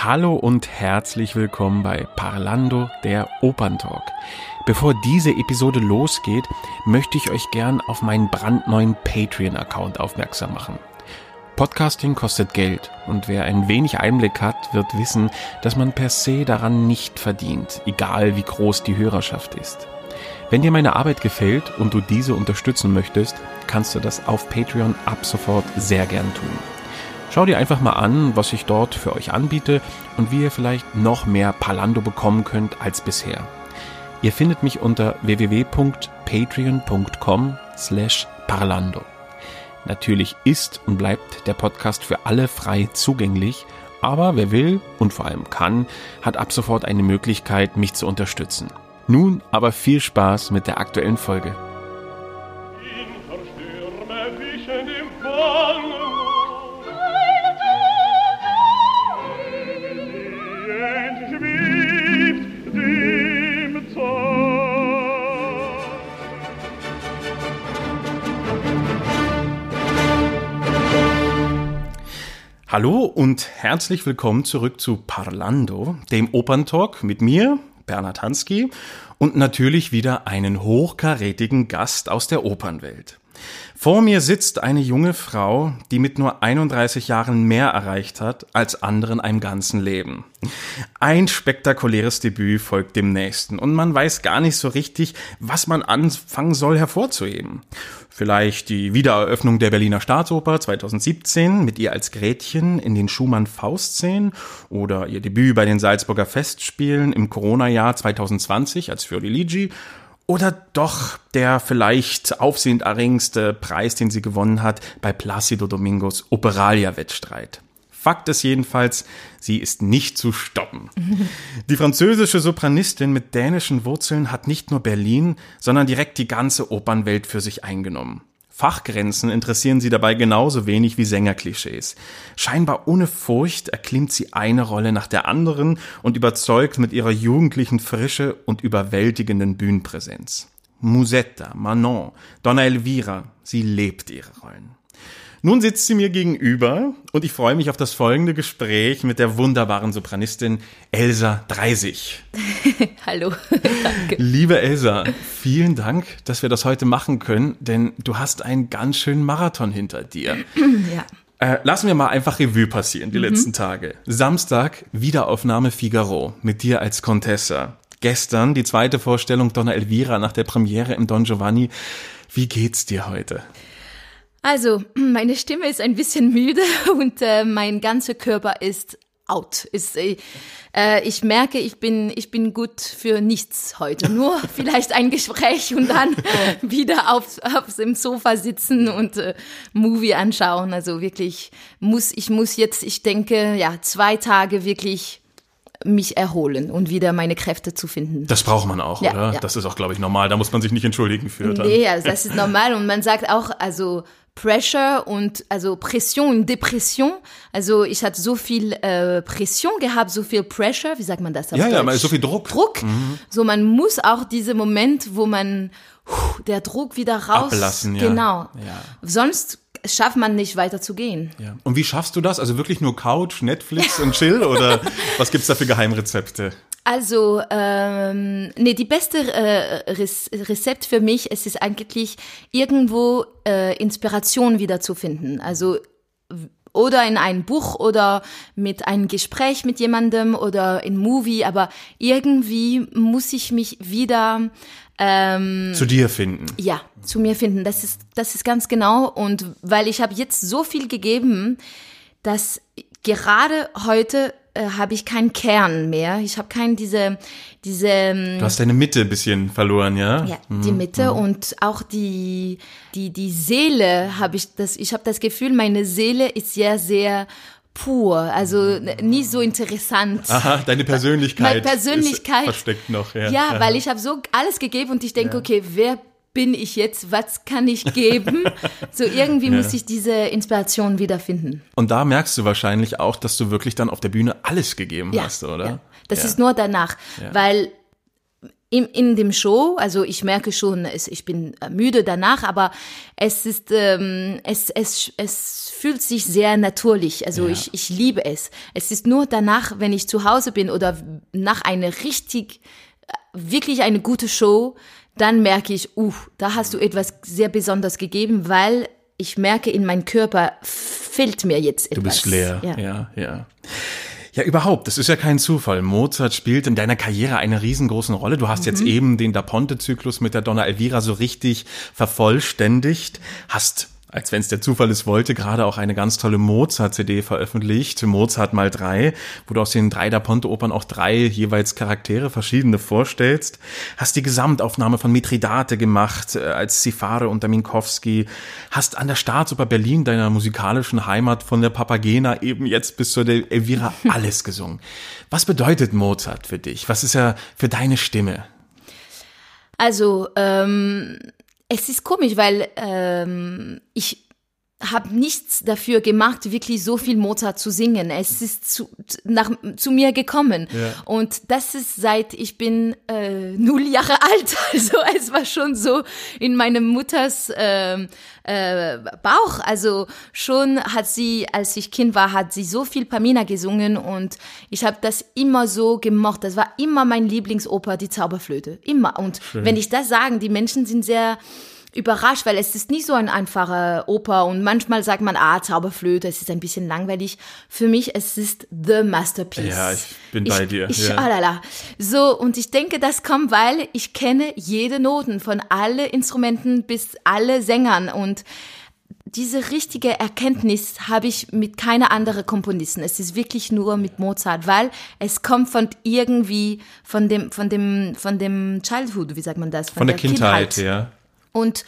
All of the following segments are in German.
Hallo und herzlich willkommen bei Parlando, der Operntalk. Bevor diese Episode losgeht, möchte ich euch gern auf meinen brandneuen Patreon-Account aufmerksam machen. Podcasting kostet Geld und wer ein wenig Einblick hat, wird wissen, dass man per se daran nicht verdient, egal wie groß die Hörerschaft ist. Wenn dir meine Arbeit gefällt und du diese unterstützen möchtest, kannst du das auf Patreon ab sofort sehr gern tun. Schau dir einfach mal an, was ich dort für euch anbiete und wie ihr vielleicht noch mehr Parlando bekommen könnt als bisher. Ihr findet mich unter www.patreon.com/parlando. Natürlich ist und bleibt der Podcast für alle frei zugänglich, aber wer will und vor allem kann, hat ab sofort eine Möglichkeit, mich zu unterstützen. Nun aber viel Spaß mit der aktuellen Folge. Hallo und herzlich willkommen zurück zu Parlando, dem Operntalk mit mir, Bernhard Hansky, und natürlich wieder einen hochkarätigen Gast aus der Opernwelt. Vor mir sitzt eine junge Frau, die mit nur 31 Jahren mehr erreicht hat als anderen im ganzen Leben. Ein spektakuläres Debüt folgt dem nächsten und man weiß gar nicht so richtig, was man anfangen soll hervorzuheben. Vielleicht die Wiedereröffnung der Berliner Staatsoper 2017 mit ihr als Gretchen in den Schumann-Faust-Szenen oder ihr Debüt bei den Salzburger Festspielen im Corona-Jahr 2020 als Fiordiligi oder doch der vielleicht aufsehenerregendste Preis, den sie gewonnen hat bei Plácido Domingos Operalia-Wettstreit. Fakt ist jedenfalls, sie ist nicht zu stoppen. Die französische Sopranistin mit dänischen Wurzeln hat nicht nur Berlin, sondern direkt die ganze Opernwelt für sich eingenommen. Fachgrenzen interessieren sie dabei genauso wenig wie Sängerklischees. Scheinbar ohne Furcht erklimmt sie eine Rolle nach der anderen und überzeugt mit ihrer jugendlichen Frische und überwältigenden Bühnenpräsenz. Musetta, Manon, Donna Elvira, sie lebt ihre Rollen. Nun sitzt sie mir gegenüber und ich freue mich auf das folgende Gespräch mit der wunderbaren Sopranistin Elsa Dreisig. Hallo, danke. Liebe Elsa, vielen Dank, dass wir das heute machen können, denn du hast einen ganz schönen Marathon hinter dir. Ja. Lassen wir mal einfach Revue passieren, die letzten Tage. Samstag, Wiederaufnahme Figaro mit dir als Contessa. Gestern die zweite Vorstellung Donna Elvira nach der Premiere im Don Giovanni. Wie geht's dir heute? Also, meine Stimme ist ein bisschen müde und mein ganzer Körper ist out. Ich merke, ich bin gut für nichts heute. Nur vielleicht ein Gespräch und dann wieder auf dem Sofa sitzen und Movie anschauen. Also wirklich, ich muss jetzt, ich denke, ja, 2 Tage wirklich mich erholen und wieder meine Kräfte zu finden. Das braucht man auch, ja, oder? Ja. Das ist auch, glaube ich, normal. Da muss man sich nicht entschuldigen für. Dann. Nee, also das ist normal. Und man sagt auch, also Pressure und also Pression und Depression. Also ich hatte so viel Pression gehabt, so viel Pressure, wie sagt man das auf Deutsch? Ja, so viel Druck. So, man muss auch diesen Moment, wo man der Druck wieder raus... Ablassen, ja. Genau. Ja. Sonst schafft man nicht, weiter zu gehen. Ja. Und wie schaffst du das? Also wirklich nur Couch, Netflix und Chill? Oder was gibt's da für Geheimrezepte? Also, die beste Rezept für mich, es ist eigentlich irgendwo Inspiration wiederzufinden. Also oder in einem Buch oder mit einem Gespräch mit jemandem oder in Movie, aber irgendwie muss ich mich wieder zu dir finden. Ja, zu mir finden. Das ist ganz genau. Und weil ich habe jetzt so viel gegeben, dass gerade heute habe ich keinen Kern mehr. Ich habe keinen Du hast deine Mitte ein bisschen verloren, ja? Ja, die Mitte und auch die Seele habe ich das. Ich habe das Gefühl, meine Seele ist sehr, sehr pur, also nicht so interessant. Aha, deine Persönlichkeit. Meine Persönlichkeit. Versteckt noch, ja. Ja, weil ich habe so alles gegeben und ich denke, okay, wer bin ich jetzt? Was kann ich geben? So irgendwie muss ich diese Inspiration wiederfinden. Und da merkst du wahrscheinlich auch, dass du wirklich dann auf der Bühne alles gegeben hast, oder? Ja, das ist nur danach, weil in dem Show, also ich merke schon, ich bin müde danach, aber es ist, es fühlt sich sehr natürlich. Also ja. Ich liebe es. Es ist nur danach, wenn ich zu Hause bin oder nach einer wirklich eine gute Show, dann merke ich, da hast du etwas sehr Besonderes gegeben, weil ich merke, in meinem Körper fehlt mir jetzt etwas. Du bist leer, ja. Ja, überhaupt. Das ist ja kein Zufall. Mozart spielt in deiner Karriere eine riesengroße Rolle. Du hast jetzt eben den Da Ponte-Zyklus mit der Donna Elvira so richtig vervollständigt. Hast, als wenn es der Zufall es wollte, gerade auch eine ganz tolle Mozart-CD veröffentlicht, Mozart mal 3, wo du aus den 3 Da Ponte-Opern auch 3 jeweils Charaktere, verschiedene vorstellst. Hast die Gesamtaufnahme von Mithridate gemacht, als Cifare unter Minkowski. Hast an der Staatsoper Berlin, deiner musikalischen Heimat, von der Papagena eben jetzt bis zur Elvira alles gesungen. Was bedeutet Mozart für dich? Was ist er für deine Stimme? Also, es ist komisch, weil ich habe nichts dafür gemacht, wirklich so viel Mozart zu singen. Es ist zu mir gekommen. Ja. Und das ist seit ich bin 0 Jahre alt. Also es war schon so in meiner Mutters Bauch. Also schon hat sie, als ich Kind war, hat sie so viel Pamina gesungen und ich habe das immer so gemocht. Das war immer mein Lieblingsoper, die Zauberflöte. Immer. Und schön. Wenn ich das sage, die Menschen sind sehr überrascht, weil es ist nicht so eine einfache Oper und manchmal sagt man, Zauberflöte, es ist ein bisschen langweilig. Für mich, es ist the Masterpiece. Ja, ich bin bei dir. So, und ich denke, das kommt, weil ich kenne jede Noten von alle Instrumenten bis alle Sängern und diese richtige Erkenntnis habe ich mit keiner anderen Komponisten. Es ist wirklich nur mit Mozart, weil es kommt von irgendwie, von dem Childhood, wie sagt man das? Von der Kindheit, ja. Und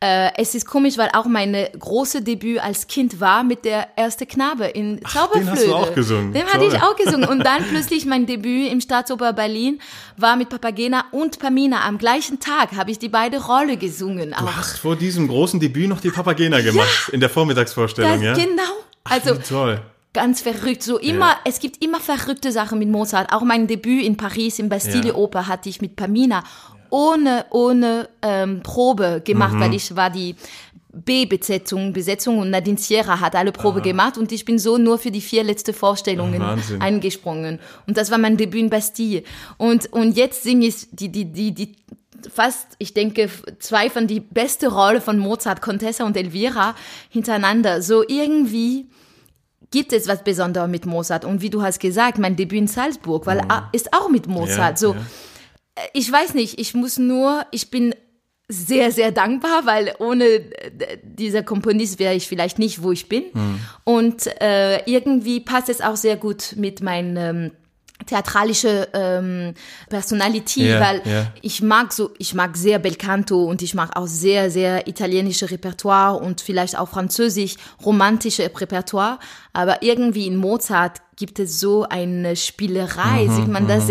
es ist komisch, weil auch meine große Debüt als Kind war mit der erste Knabe in Zauberflöte. Den hast du auch gesungen. Den hatte ich auch gesungen. Und dann plötzlich mein Debüt im Staatsoper Berlin war mit Papagena und Pamina. Am gleichen Tag habe ich die beide Rolle gesungen. Du hast vor diesem großen Debüt noch die Papagena gemacht, in der Vormittagsvorstellung, das, ja? Genau. Also, toll. Ganz verrückt, so immer, Es gibt immer verrückte Sachen mit Mozart. Auch mein Debüt in Paris, im Bastille-Oper, hatte ich mit Pamina ohne Probe gemacht, weil ich war die Besetzung und Nadine Sierra hat alle Probe gemacht und ich bin so nur für die 4 letzte Vorstellungen eingesprungen. Und das war mein Debüt in Bastille. Und jetzt singe ich die fast, ich denke, 2 von die beste Rolle von Mozart, Contessa und Elvira, hintereinander. So irgendwie gibt es was Besonderes mit Mozart. Und wie du hast gesagt, mein Debüt in Salzburg, weil ist auch mit Mozart. Ja, so. Ja. Ich weiß nicht, ich bin sehr, sehr dankbar, weil ohne dieser Komponist wäre ich vielleicht nicht, wo ich bin. Und irgendwie passt es auch sehr gut mit meinem theatralische Personality, weil ich mag sehr Belcanto und ich mag auch sehr, sehr italienische Repertoire und vielleicht auch französisch, romantische Repertoire, aber irgendwie in Mozart gibt es so eine Spielerei, sieht man das,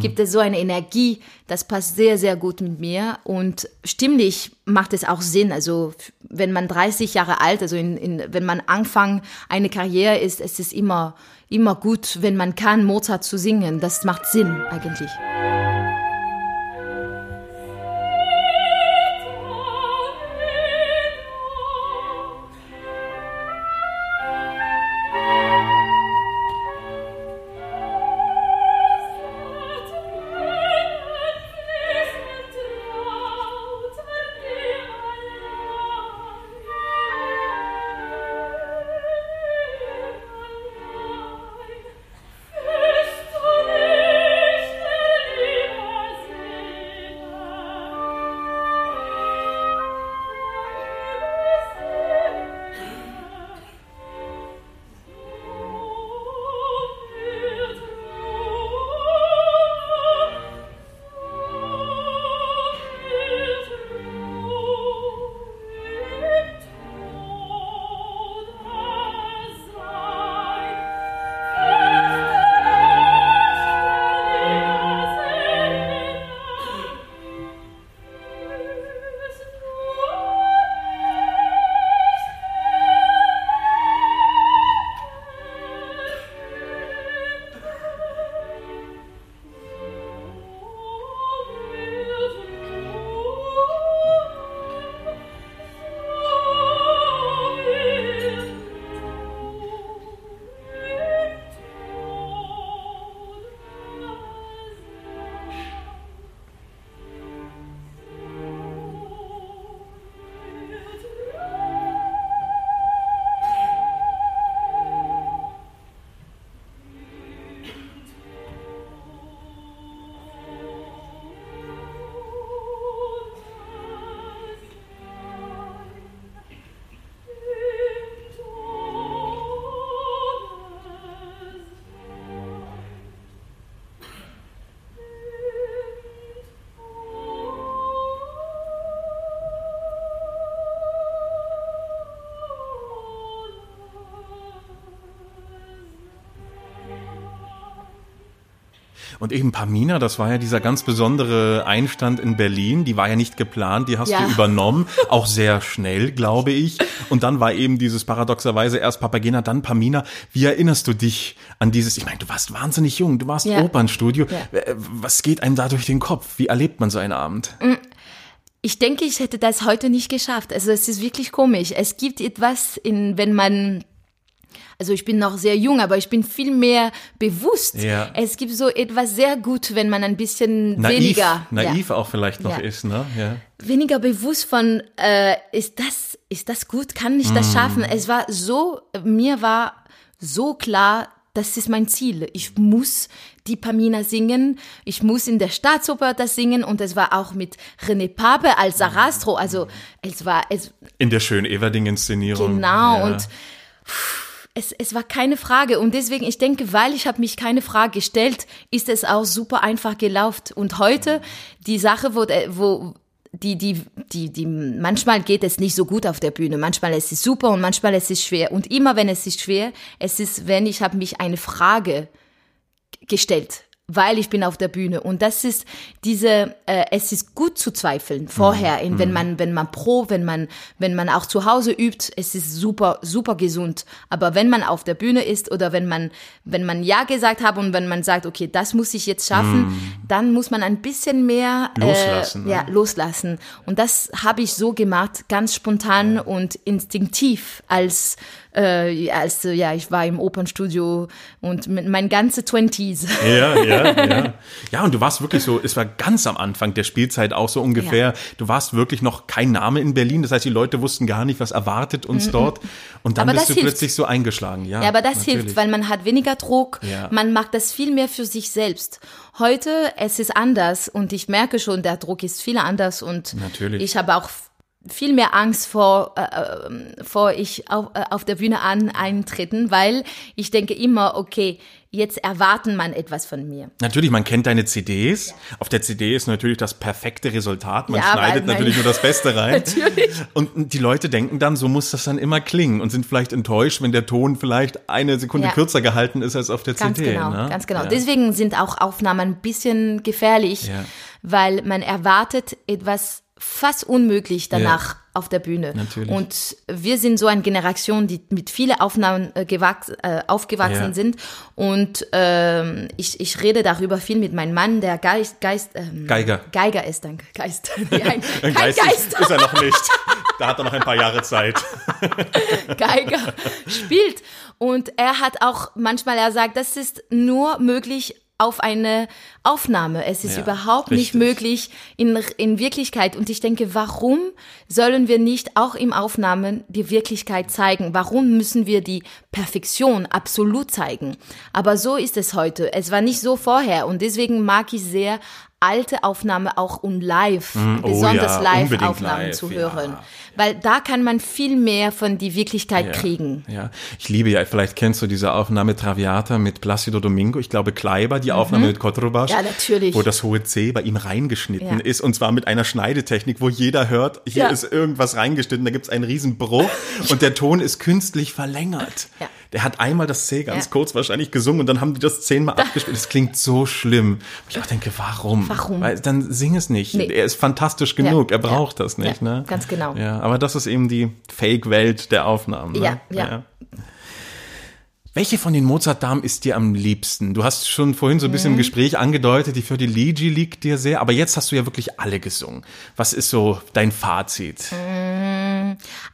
gibt es so eine Energie, das passt sehr, sehr gut mit mir und stimmlich macht es auch Sinn, also wenn man 30 Jahre alt, also wenn man Anfang eine Karriere ist, es ist immer gut, wenn man kann, Mozart zu singen. Das macht Sinn eigentlich. Und eben Pamina, das war ja dieser ganz besondere Einstand in Berlin, die war ja nicht geplant, die hast du übernommen, auch sehr schnell, glaube ich. Und dann war eben dieses paradoxerweise erst Papagena, dann Pamina. Wie erinnerst du dich an dieses, ich meine, du warst wahnsinnig jung, du warst Opernstudio. Ja. Was geht einem da durch den Kopf? Wie erlebt man so einen Abend? Ich denke, ich hätte das heute nicht geschafft. Also es ist wirklich komisch. Es gibt etwas, wenn man... Also ich bin noch sehr jung, aber ich bin viel mehr bewusst. Ja. Es gibt so etwas sehr gut, wenn man ein bisschen naiv auch vielleicht noch ist, ne? Ja. Weniger bewusst von ist das gut? Kann ich das schaffen? Es war so, mir war so klar, das ist mein Ziel. Ich muss die Pamina singen, ich muss in der Staatsoper das singen und es war auch mit René Pape als Sarastro. Also es war in der schönen Everding-Inszenierung. Genau und es war keine Frage und deswegen, ich denke, weil ich habe mich keine Frage gestellt, ist es auch super einfach gelaufen. Und heute, die Sache, wo die manchmal geht es nicht so gut auf der Bühne, manchmal ist es super und manchmal ist es schwer. Und immer, wenn es ist schwer, es ist, wenn ich habe mich eine Frage gestellt, weil ich bin auf der Bühne. Und das ist diese, es ist gut zu zweifeln vorher, wenn man auch zu Hause übt, es ist super, super gesund. Aber wenn man auf der Bühne ist oder wenn man Ja gesagt hat und wenn man sagt, okay, das muss ich jetzt schaffen, dann muss man ein bisschen mehr loslassen. Und das habe ich so gemacht, ganz spontan und instinktiv als ich war im Opernstudio und mit meinen ganzen 20s. Ja. Ja, und du warst wirklich so, es war ganz am Anfang der Spielzeit auch so ungefähr, du warst wirklich noch kein Name in Berlin, das heißt, die Leute wussten gar nicht, was erwartet uns dort und dann bist du plötzlich so eingeschlagen. Ja, aber das hilft, weil man hat weniger Druck, man macht das viel mehr für sich selbst. Heute, es ist anders und ich merke schon, der Druck ist viel anders und ich habe auch viel mehr Angst vor ich auf der Bühne eintreten, weil ich denke immer, okay, jetzt erwarten man etwas von mir. Natürlich, man kennt deine CDs. Ja. Auf der CD ist natürlich das perfekte Resultat. Man schneidet natürlich nur das Beste rein. Natürlich. Und die Leute denken dann, so muss das dann immer klingen und sind vielleicht enttäuscht, wenn der Ton vielleicht eine Sekunde kürzer gehalten ist als auf der CD. Genau, ne? Ganz genau. Ja. Deswegen sind auch Aufnahmen ein bisschen gefährlich, weil man erwartet etwas fast unmöglich danach auf der Bühne. Natürlich. Und wir sind so eine Generation, die mit vielen Aufnahmen aufgewachsen sind. Und ich rede darüber viel mit meinem Mann, der Geiger ist, danke. Geist. Kein Geist ist er noch nicht. Da hat er noch ein paar Jahre Zeit. Geiger spielt. Und er hat auch manchmal, er sagt, das ist nur möglich auf eine Aufnahme. Es ist überhaupt nicht möglich in Wirklichkeit. Und ich denke, warum sollen wir nicht auch im Aufnahmen die Wirklichkeit zeigen? Warum müssen wir die Perfektion absolut zeigen? Aber so ist es heute. Es war nicht so vorher. Und deswegen mag ich sehr alte Aufnahmen auch um live, Live-Aufnahmen zu hören. Ja. Weil da kann man viel mehr von die Wirklichkeit kriegen. Ja, ich liebe vielleicht kennst du diese Aufnahme Traviata mit Plácido Domingo, ich glaube Kleiber, die Aufnahme mit Kotrobas, wo das hohe C bei ihm reingeschnitten ist und zwar mit einer Schneidetechnik, wo jeder hört, hier ist irgendwas reingeschnitten, da gibt's einen riesen Bruch und der Ton ist künstlich verlängert. Ja. Der hat einmal das C ganz kurz wahrscheinlich gesungen und dann haben die das 10-mal abgespielt. Das klingt so schlimm. Und ich auch denke, warum? Weil dann sing es nicht. Nee. Er ist fantastisch genug. Er braucht das nicht. Ja, ne? Ganz genau. Ja, aber das ist eben die Fake-Welt der Aufnahmen. Ne? Ja. Welche von den Mozart-Damen ist dir am liebsten? Du hast schon vorhin so ein bisschen im Gespräch angedeutet, die für die Ligi liegt dir sehr. Aber jetzt hast du ja wirklich alle gesungen. Was ist so dein Fazit?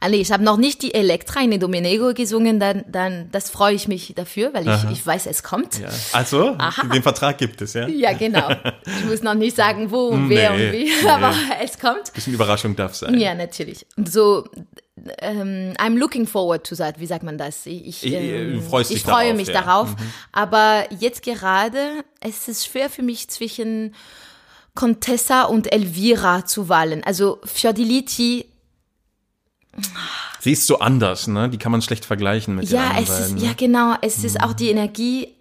Also ich habe noch nicht die Elektra in Domenico gesungen, dann das freue ich mich dafür, weil ich weiß, es kommt. Ja. Also, den Vertrag gibt es, ja? Ja, genau. Ich muss noch nicht sagen, wo und wer und wie, aber es kommt. Ein bisschen Überraschung darf sein. Ja, natürlich. So, I'm looking forward to that, wie sagt man das? Ich freue mich darauf, aber jetzt gerade, es ist schwer für mich zwischen Contessa und Elvira zu wählen. Also, Fiordiliti, sie ist so anders, ne? Die kann man schlecht vergleichen mit den anderen beiden. Ja, genau. Es ist auch die Energie.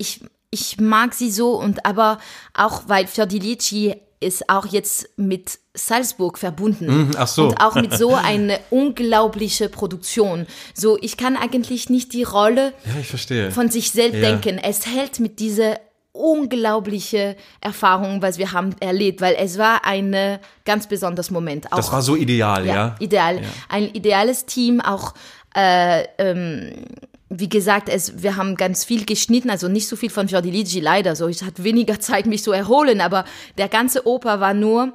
Ich mag sie so und aber auch, weil Fiordiliti ist auch jetzt mit Salzburg verbunden. Ach so. Und auch mit so eine unglaubliche Produktion. So, ich kann eigentlich nicht die Rolle von sich selbst denken. Es hält mit dieser unglaubliche Erfahrung, was wir haben erlebt, weil es war ein ganz besonderer Moment. Auch, das war so ideal, ja? Ideal. Ja. Ein ideales Team, auch wie gesagt, wir haben ganz viel geschnitten, also nicht so viel von Fiordiligi, leider. So, ich hatte weniger Zeit, mich zu erholen, aber der ganze Oper war nur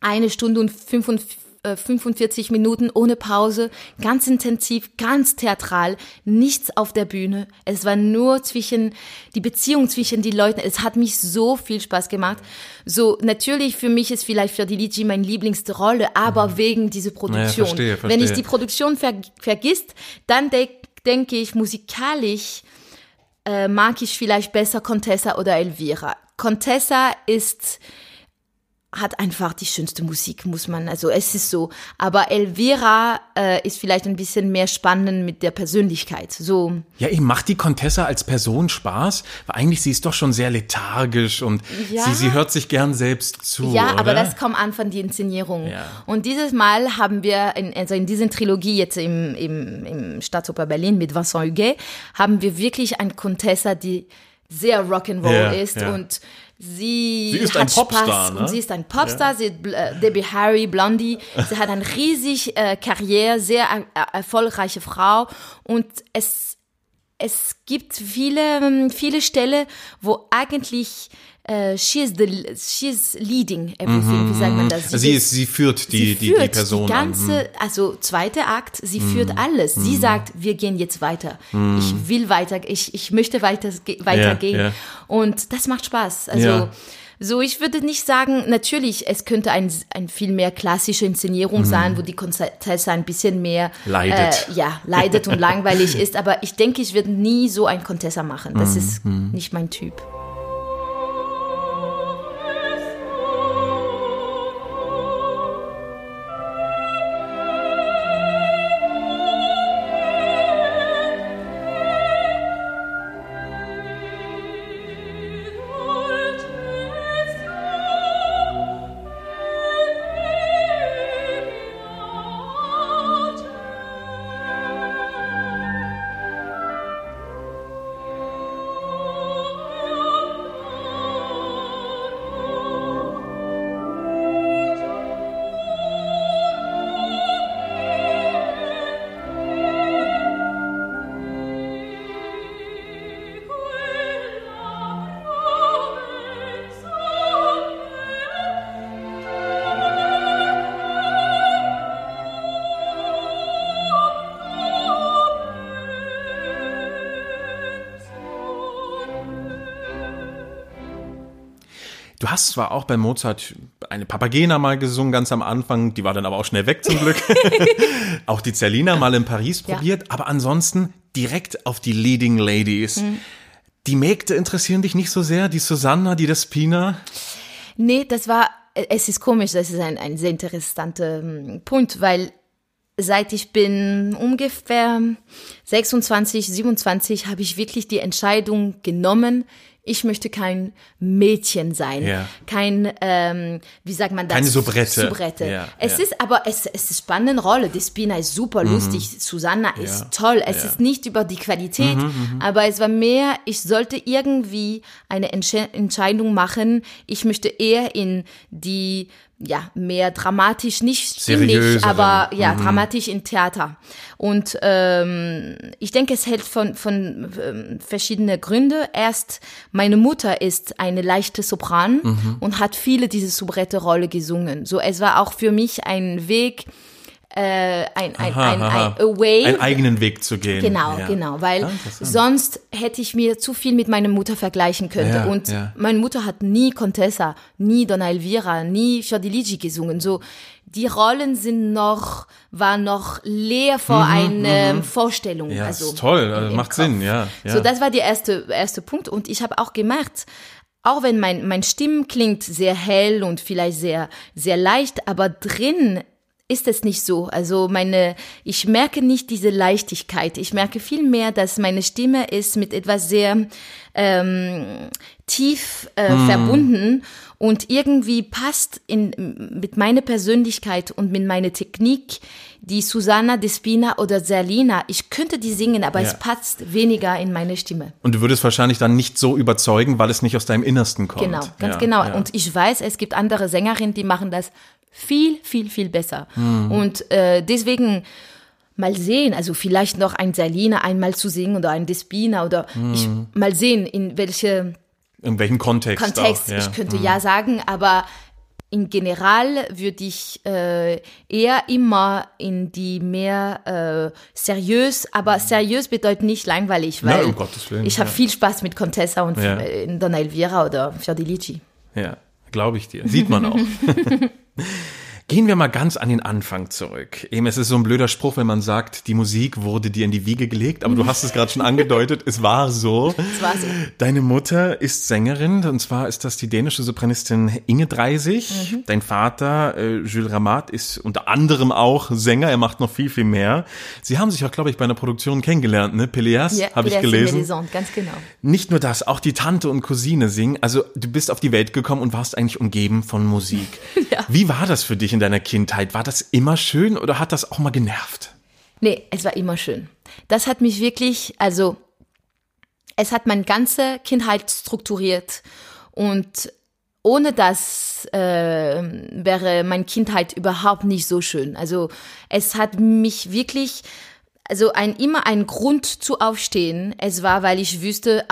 1 Stunde und 45 Minuten ohne Pause, ganz intensiv, ganz theatral, nichts auf der Bühne. Es war nur die Beziehung zwischen den Leuten. Es hat mich so viel Spaß gemacht. So, natürlich für mich ist vielleicht Fiordiligi meine Lieblingsrolle, aber wegen dieser Produktion. Ja, verstehe. Wenn ich die Produktion vergisst, dann denke ich, musikalisch mag ich vielleicht besser Contessa oder Elvira. Contessa hat einfach die schönste Musik, muss man, also es ist so. Aber Elvira ist vielleicht ein bisschen mehr spannend mit der Persönlichkeit, so. Ja, ich macht die Contessa als Person Spaß, weil eigentlich sie ist doch schon sehr lethargisch und sie hört sich gern selbst zu, ja, oder? Aber das kommt an von der Inszenierung. Ja. Und dieses Mal haben wir, in dieser Trilogie jetzt im Staatsoper Berlin mit Vincent Huguet, haben wir wirklich eine Contessa, die sehr Rock'n'Roll ist und sie ist hat ein Popstar, Spaß, ne? Und sie ist ein Popstar, sie ist Debbie Harry, Blondie, sie hat eine riesige Karriere, sehr erfolgreiche Frau, und es gibt viele Stellen, wo eigentlich she's leading everything, wie sagt man das? Sie führt die Person. Die ganze, also zweite Akt, sie führt alles. Sie sagt, wir gehen jetzt weiter. Ich will weiter, ich möchte weitergehen. Yeah. Und das macht Spaß. Also, so, ich würde nicht sagen, natürlich, es könnte ein viel mehr klassische Inszenierung sein, wo die Contessa ein bisschen mehr leidet und langweilig ist. Aber ich denke, ich würde nie so ein Contessa machen. Das ist nicht mein Typ. Du hast zwar auch bei Mozart eine Papagena mal gesungen, ganz am Anfang, die war dann aber auch schnell weg zum Glück. Auch die Zerlina mal in Paris probiert, aber ansonsten direkt auf die Leading Ladies. Die Mägde interessieren dich nicht so sehr, die Susanna, die Despina? Nee, es ist komisch, das ist ein sehr interessanter Punkt, weil seit ich bin ungefähr 26, 27, habe ich wirklich die Entscheidung genommen, ich möchte kein Mädchen sein, kein, wie sagt man das? Keine Soubrette. Ja, es ist, aber es ist eine spannende Rolle. Despina ist super lustig, Susanna ist toll. Es ist nicht über die Qualität, aber es war mehr, ich sollte irgendwie eine Entscheidung machen. Ich möchte eher in die, mehr dramatisch, nicht stimmig, aber dramatisch in Theater. Und ich denke, es hält von verschiedenen Gründen. Erst, meine Mutter ist eine leichte Sopran und hat viele diese Soubrette-Rolle gesungen. So, es war auch für mich ein Weg, einen eigenen Weg zu gehen. Genau, weil sonst hätte ich mir zu viel mit meiner Mutter vergleichen können. Und meine Mutter hat nie Contessa, nie Donna Elvira, nie Fiordiligi gesungen. So, die Rollen waren noch leer vor einer Vorstellung. Ja, also, ist toll, macht Sinn, So, das war der erste Punkt, und ich habe auch gemerkt, auch wenn mein Stimme klingt sehr hell und vielleicht sehr, sehr leicht, aber drin ist es nicht so. Also ich merke nicht diese Leichtigkeit. Ich merke vielmehr, dass meine Stimme ist mit etwas sehr tief verbunden. Und irgendwie passt mit meiner Persönlichkeit und mit meiner Technik die Susanna Despina oder Zerlina. Ich könnte die singen, aber es passt weniger in meine Stimme. Und du würdest wahrscheinlich dann nicht so überzeugen, weil es nicht aus deinem Innersten kommt. Genau, ganz genau. Ja. Und ich weiß, es gibt andere Sängerinnen, die machen das viel, viel, viel besser. Mhm. Und deswegen mal sehen, also vielleicht noch ein Zerlina einmal zu singen oder ein Despina oder mal sehen, in welchem Kontext auch, ich könnte ja sagen, aber in general würde ich eher immer in die mehr seriös, aber seriös bedeutet nicht langweilig, weil um Gottes Willen, ich habe viel Spaß mit Contessa und Donna Elvira oder Fiordilici. Ja, glaube ich dir. Sieht man auch. Gehen wir mal ganz an den Anfang zurück. Eben, es ist so ein blöder Spruch, wenn man sagt, die Musik wurde dir in die Wiege gelegt, aber du hast es gerade schon angedeutet, es war so. Deine Mutter ist Sängerin, und zwar ist das die dänische Sopranistin Inge Dreisig. Dein Vater, Jules Ramat, ist unter anderem auch Sänger, er macht noch viel, viel mehr. Sie haben sich auch, glaube ich, bei einer Produktion kennengelernt, ne? Pelléas, habe ich gelesen. Melisande, ganz genau. Nicht nur das, auch die Tante und Cousine singen. Also du bist auf die Welt gekommen und warst eigentlich umgeben von Musik. Ja. Wie war das für dich in deiner Kindheit? War das immer schön oder hat das auch mal genervt? Nee, es war immer schön. Das hat mich wirklich, es hat meine ganze Kindheit strukturiert, und ohne das wäre meine Kindheit überhaupt nicht so schön. Also es hat mich wirklich, immer ein Grund zu aufstehen. Es war, weil ich wüsste,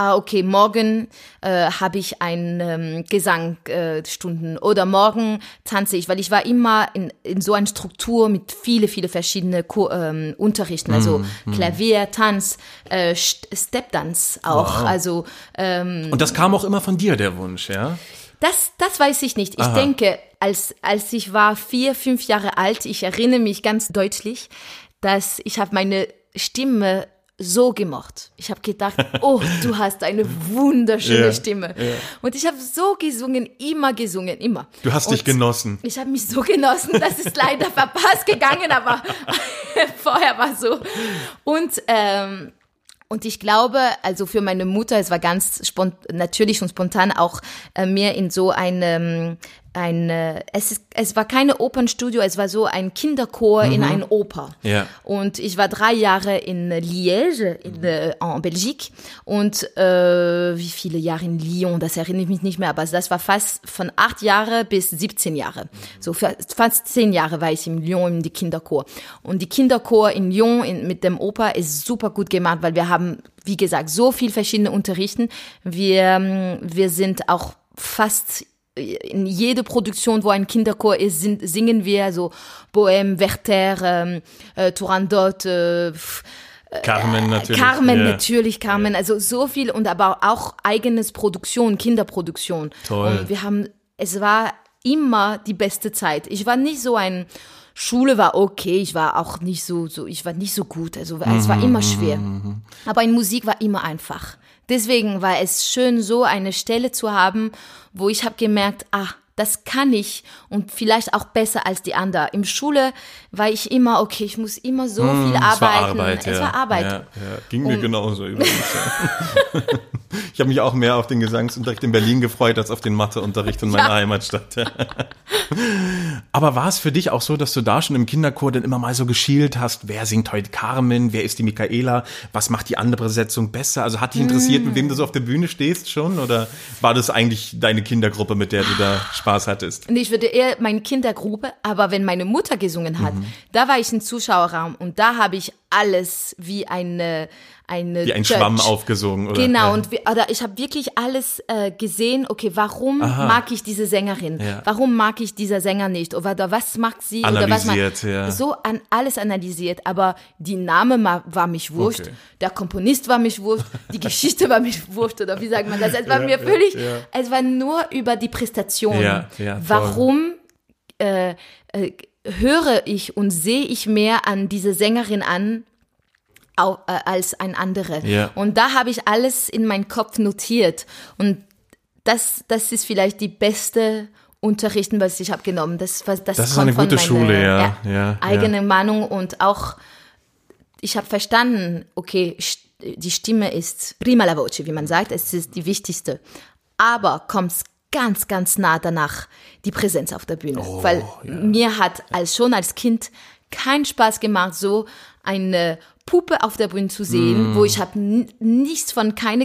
morgen habe ich Gesangstunden oder morgen tanze ich, weil ich war immer in so einer Struktur mit viele verschiedene Unterrichten, Klavier, Tanz, Stepdance auch. Wow. Und das kam auch immer von dir, der Wunsch, ja? Das weiß ich nicht. Ich denke, als ich war 4, 5 Jahre alt, ich erinnere mich ganz deutlich, dass ich habe meine Stimme so gemocht. Ich habe gedacht, du hast eine wunderschöne Stimme. Yeah. Und ich habe so gesungen, immer. Du hast dich genossen. Ich habe mich so genossen, das ist leider verpasst gegangen, aber vorher war so. Und ich glaube, für meine Mutter, es war ganz natürlich und spontan auch mir in so einem... Es war keine Opernstudio, es war so ein Kinderchor in einer Oper. Yeah. Und ich war 3 Jahre in Liège, in Belgien, und wie viele Jahre in Lyon, das erinnere ich mich nicht mehr, aber das war fast von 8 Jahre bis 17 Jahre. So fast 10 Jahre war ich in Lyon im Kinderchor. Und die Kinderchor in Lyon mit dem Oper ist super gut gemacht, weil wir haben, wie gesagt, so viel verschiedene Unterrichten. Wir sind auch fast in jede Produktion, wo ein Kinderchor ist, singen wir so Bohème, Werther, Turandot, Carmen natürlich. Also so viel, und aber auch eigenes Kinderproduktion. Toll. Und es war immer die beste Zeit. Ich war nicht so Schule war okay, ich war auch nicht so ich war nicht so gut, es war immer schwer. Aber in Musik war immer einfach. Deswegen war es schön, so eine Stelle zu haben, wo ich habe gemerkt, das kann ich, und vielleicht auch besser als die anderen. In Schule war ich immer, ich muss immer so viel arbeiten. Es war Arbeit. Ja. Ging mir genauso übrigens. Ich habe mich auch mehr auf den Gesangsunterricht in Berlin gefreut, als auf den Matheunterricht in meiner Heimatstadt. Aber war es für dich auch so, dass du da schon im Kinderchor dann immer mal so geschielt hast, wer singt heute Carmen, wer ist die Michaela, was macht die andere Besetzung besser? Also hat dich interessiert, mit wem du so auf der Bühne stehst schon? Oder war das eigentlich deine Kindergruppe, mit der du da Spaß hattest? Und ich würde eher meine Kindergruppe, aber wenn meine Mutter gesungen hat, da war ich im Zuschauerraum, und da habe ich alles wie ein Schwamm aufgesogen, oder? Genau, oder ich habe wirklich alles gesehen, warum mag ich diese Sängerin? Ja. Warum mag ich dieser Sänger nicht? Oder was macht sie? Analysiert, oder was alles analysiert, aber die Name war mich wurscht, der Komponist war mich wurscht, die Geschichte war mich wurscht, oder wie sagt man das? Es war mir völlig, es war nur über die Prestation. Ja, warum höre ich und sehe ich mehr an diese Sängerin an, als ein anderer. Yeah. Und da habe ich alles in meinem Kopf notiert. Und das ist vielleicht die beste Unterrichten, was ich habe genommen. Das ist eine gute Schule, eigene Meinung, und auch ich habe verstanden, die Stimme ist prima la voce, wie man sagt, es ist die wichtigste. Aber kommt ganz, ganz nah danach die Präsenz auf der Bühne. Oh, weil mir hat als Kind keinen Spaß gemacht, so eine Puppe auf der Bühne zu sehen, wo ich habe nichts von, kein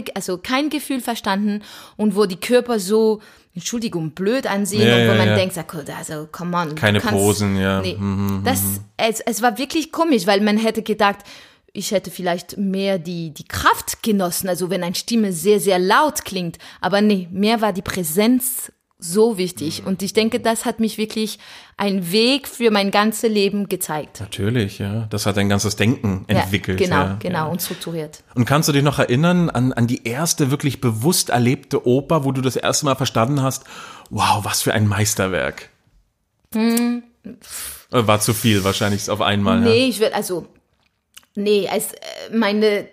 Gefühl verstanden und wo die Körper so, Entschuldigung, blöd ansehen und wo man denkt, also come on. Keine Posen, Nee. Es war wirklich komisch, weil man hätte gedacht, ich hätte vielleicht mehr die Kraft genossen, also wenn eine Stimme sehr, sehr laut klingt. Aber nee, mir war die Präsenz so wichtig. Und ich denke, das hat mich wirklich einen Weg für mein ganzes Leben gezeigt. Natürlich, ja. Das hat dein ganzes Denken entwickelt. Genau, und strukturiert. Und kannst du dich noch erinnern an die erste wirklich bewusst erlebte Oper, wo du das erste Mal verstanden hast, wow, was für ein Meisterwerk? War zu viel wahrscheinlich auf einmal. Nee, ja. Meine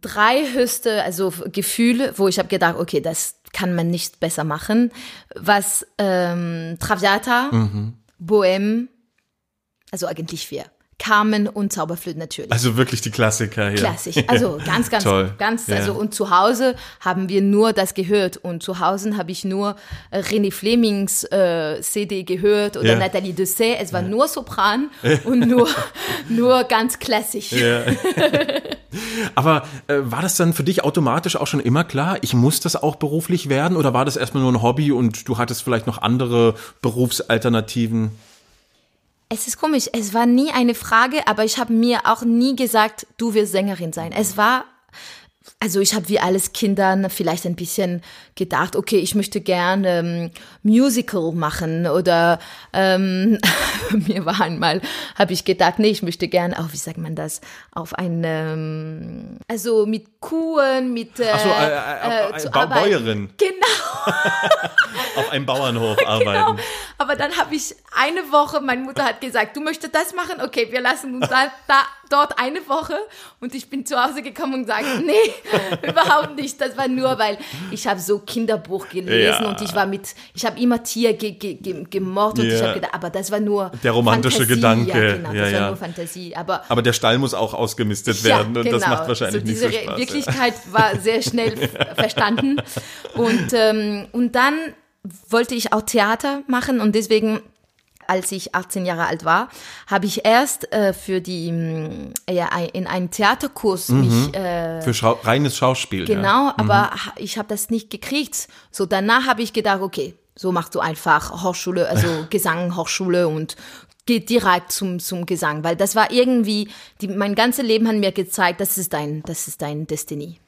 drei höchste Gefühle, wo ich habe gedacht, okay, das kann man nicht besser machen, was Traviata, Bohème, also eigentlich 4, Carmen und Zauberflöte natürlich. Also wirklich die Klassiker hier. Klassisch, also ganz, ganz, ganz, und zu Hause haben wir nur das gehört und zu Hause habe ich nur René Flemings CD gehört oder Nathalie Dessay, es war nur Sopran und nur ganz klassisch. Ja. Aber war das dann für dich automatisch auch schon immer klar, ich muss das auch beruflich werden oder war das erstmal nur ein Hobby und du hattest vielleicht noch andere Berufsalternativen? Es ist komisch, es war nie eine Frage, aber ich habe mir auch nie gesagt, du wirst Sängerin sein. Es war, ich habe wie alles Kindern vielleicht ein bisschen gedacht, okay, ich möchte gerne Musical machen oder mir war einmal, habe ich gedacht, nee, ich möchte gerne, wie sagt man das, auf ein, mit Kuhen, mit Bäuerin. Genau. Auf einem Bauernhof arbeiten. Genau. Aber dann habe ich eine Woche, meine Mutter hat gesagt, du möchtest das machen? Okay, wir lassen uns dort eine Woche. Und ich bin zu Hause gekommen und gesagt, nee, überhaupt nicht. Das war nur, weil ich habe so Kinderbuch gelesen und ich habe immer Tier gemocht und ich habe gedacht, aber das war nur der romantische Fantasie. Gedanke. Ja, genau, das war nur Fantasie. Aber der Stall muss auch ausgemistet werden und das macht wahrscheinlich nicht so Spaß. Diese Wirklichkeit war sehr schnell verstanden. Und dann wollte ich auch Theater machen und deswegen, als ich 18 Jahre alt war, habe ich erst in einen Theaterkurs mich... reines Schauspiel. Genau, aber ich habe das nicht gekriegt. So danach habe ich gedacht, okay, so machst du einfach Hochschule, Gesang, Hochschule und geh direkt zum Gesang, weil das war irgendwie, mein ganzes Leben hat mir gezeigt, das ist dein Destiny.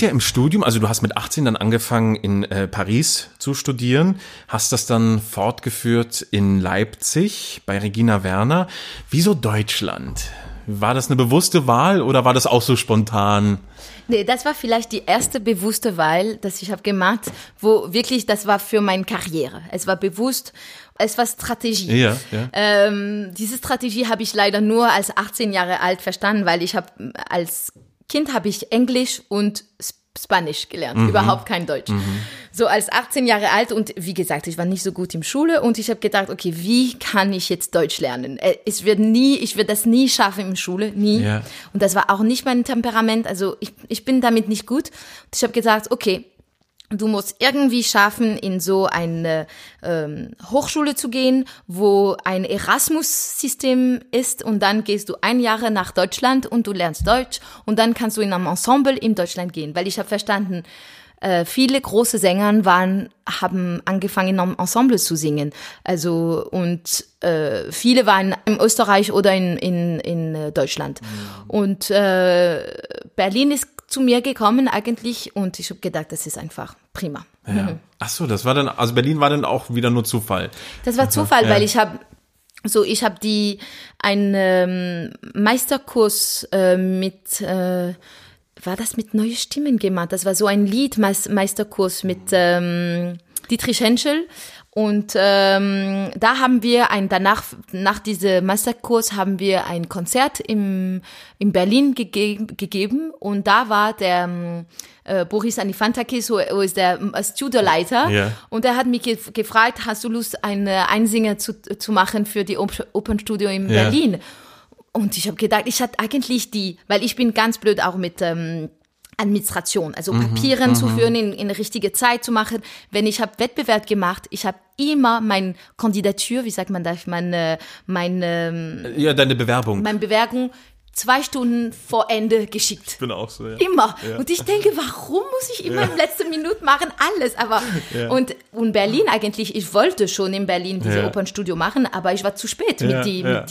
Ja, im Studium, du hast mit 18 dann angefangen in Paris zu studieren, hast das dann fortgeführt in Leipzig bei Regina Werner. Wieso Deutschland? War das eine bewusste Wahl oder war das auch so spontan? Nee, das war vielleicht die erste bewusste Wahl, dass ich habe gemacht, wo wirklich, das war für meine Karriere. Es war bewusst, es war Strategie. Ja, ja. Diese Strategie habe ich leider nur als 18 Jahre alt verstanden, weil ich habe als Kind habe ich Englisch und Spanisch gelernt, überhaupt kein Deutsch. So als 18 Jahre alt und wie gesagt, ich war nicht so gut in Schule und ich habe gedacht, okay, wie kann ich jetzt Deutsch lernen? Ich werde das nie schaffen in Schule, nie. Yeah. Und das war auch nicht mein Temperament, also ich bin damit nicht gut. Und ich habe gesagt, okay, du musst irgendwie schaffen, in so eine Hochschule zu gehen, wo ein Erasmus-System ist und dann gehst du ein Jahr nach Deutschland und du lernst Deutsch und dann kannst du in einem Ensemble in Deutschland gehen, weil ich habe verstanden, viele große Sänger haben angefangen, in einem Ensemble zu singen. Also, und viele waren in Österreich oder in Deutschland. Und Berlin ist zu mir gekommen eigentlich und ich habe gedacht, das ist einfach prima. Ja. Ach so, das war dann, also Berlin war dann auch wieder nur Zufall. Das war Zufall, weil ich habe einen Meisterkurs war das mit Neue Stimmen gemacht. Das war so ein Liedmeisterkurs mit Dietrich Henschel. Und da haben wir nach diesem Meisterkurs haben wir ein Konzert in Berlin gegeben und da war der Boris Anifantakis, wo ist der Studioleiter, yeah. Und er hat mich gefragt, hast du Lust, einen Einsinger zu machen für die Opernstudio in Berlin? Und ich habe gedacht, ich hatte eigentlich weil ich bin ganz blöd auch mit Administration, also Papieren zu führen, in richtige Zeit zu machen. Wenn ich habe Wettbewerb gemacht, ich habe immer meine Kandidatur, wie sagt man das, deine Bewerbung. Meine Bewerbung 2 Stunden vor Ende geschickt. Ich bin auch so, ja. Immer. Ja. Und ich denke, warum muss ich immer im letzten Minute machen alles? Aber und Berlin eigentlich, ich wollte schon in Berlin diese Opernstudio machen, aber ich war zu spät mit der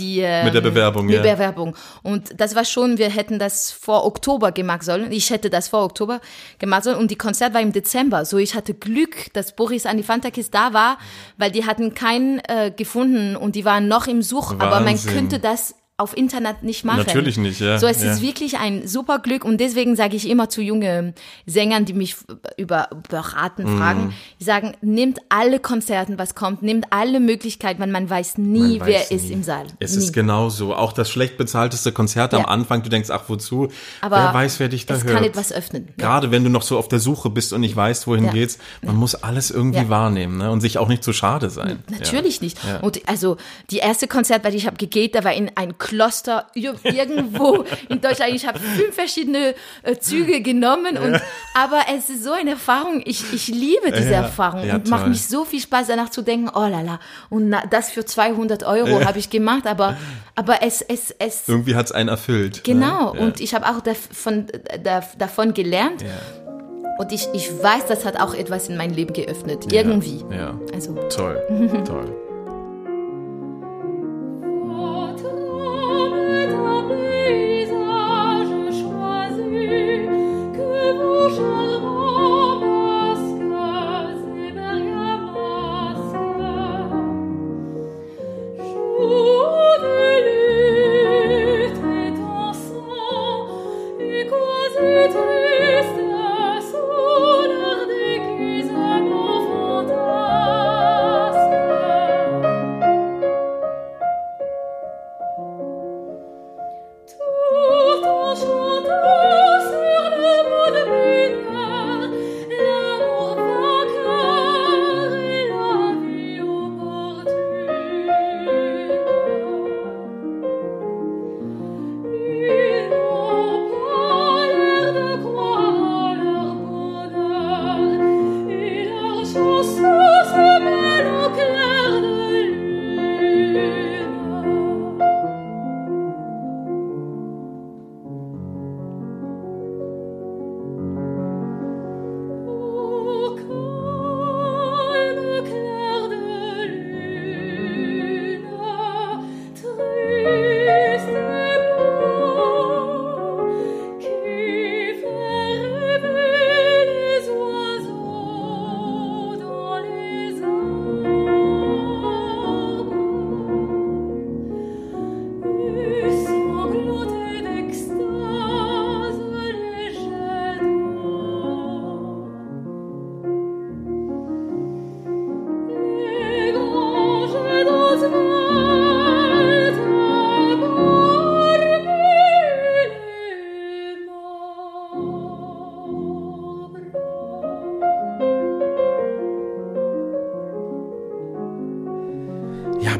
Bewerbung. Mit Bewerbung. Und das war schon, wir hätten das vor Oktober gemacht sollen. Ich hätte das vor Oktober gemacht sollen und die Konzert war im Dezember. So, ich hatte Glück, dass Boris Anifantakis da war, weil die hatten keinen gefunden und die waren noch im Such. Wahnsinn. Aber man könnte das auf Internet nicht machen. Natürlich nicht, ja. So, es ist wirklich ein super Glück und deswegen sage ich immer zu jungen Sängern, die mich über Beraten fragen, ich sage, nehmt alle Konzerten, was kommt, nehmt alle Möglichkeiten, weil man weiß nie, wer ist im Saal. Es ist genauso. Auch das schlecht bezahlteste Konzert am Anfang, du denkst, ach, wozu? Aber wer weiß, wer dich da hört. Es kann etwas öffnen. Gerade wenn du noch so auf der Suche bist und nicht weißt, wohin geht's, man muss alles irgendwie wahrnehmen, ne? Und sich auch nicht zu schade sein. Natürlich nicht. Ja. Und also, die erste Konzert, weil ich habe gegeben, da war in ein Kloster irgendwo in Deutschland. Ich habe 5 verschiedene Züge genommen. Aber es ist so eine Erfahrung. Ich liebe diese Erfahrung und macht mich so viel Spaß, danach zu denken, oh la la, und das für 200 Euro habe ich gemacht, aber es irgendwie hat es einen erfüllt. Genau, und ich habe auch davon gelernt. Und ich weiß, das hat auch etwas in mein Leben geöffnet, irgendwie. Ja. Also. Toll, toll.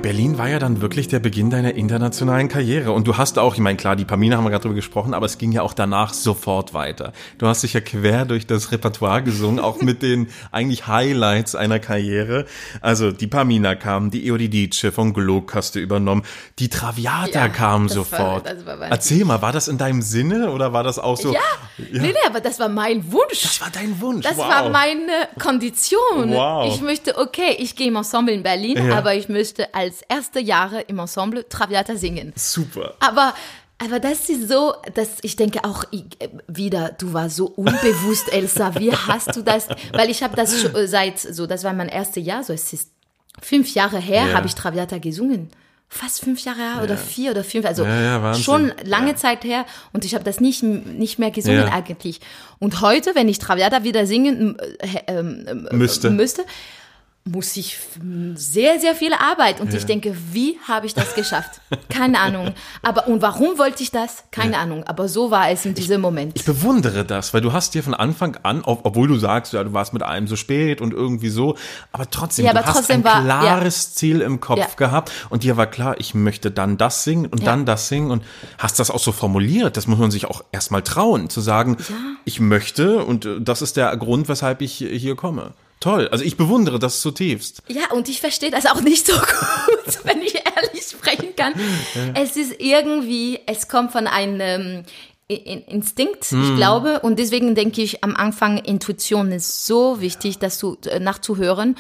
Berlin war ja dann wirklich der Beginn deiner internationalen Karriere. Und du hast auch, ich meine, klar, die Pamina haben wir gerade drüber gesprochen, aber es ging ja auch danach sofort weiter. Du hast dich ja quer durch das Repertoire gesungen, auch mit den eigentlich Highlights einer Karriere. Also die Pamina kam, die Euridice von Gluck hast du übernommen, die Traviata kam sofort. Erzähl mal, war das in deinem Sinne oder war das auch so? Ja. Nee, aber das war mein Wunsch. Das war dein Wunsch, das war meine Kondition. Wow. Ich möchte, okay, ich gehe im Ensemble in Berlin, aber ich möchte als erste Jahre im Ensemble Traviata singen. Super. Aber das ist so, dass ich denke auch wieder, du warst so unbewusst, Elsa, wie hast du das? Weil ich habe das seit, so, das war mein erstes Jahr, so es ist 5 Jahre her, habe ich Traviata gesgesungen. Fast 5 Jahre oder 4 oder 5, also schon lange Zeit her, und ich habe das nicht mehr gesungen eigentlich. Und heute, wenn ich Traviata wieder singen müsste, muss ich sehr, sehr viel Arbeit. Und ich denke, wie habe ich das geschafft? Keine Ahnung. Aber und warum wollte ich das? Keine Ahnung. Aber so war es in diesem Moment. Ich bewundere das, weil du hast dir von Anfang an, obwohl du sagst, ja, du warst mit allem so spät und irgendwie so, aber trotzdem, du hast ein klares Ziel im Kopf gehabt und dir war klar, ich möchte dann das singen und dann das singen, und hast das auch so formuliert. Das muss man sich auch erstmal trauen, zu sagen, ich möchte, und das ist der Grund, weshalb ich hier komme. Toll, also ich bewundere das zutiefst. Ja, und ich verstehe das auch nicht so gut, wenn ich ehrlich sprechen kann. Ja. Es ist irgendwie, es kommt von einem Instinkt, ich glaube. Und deswegen denke ich am Anfang, Intuition ist so wichtig, dass du nachzuhören.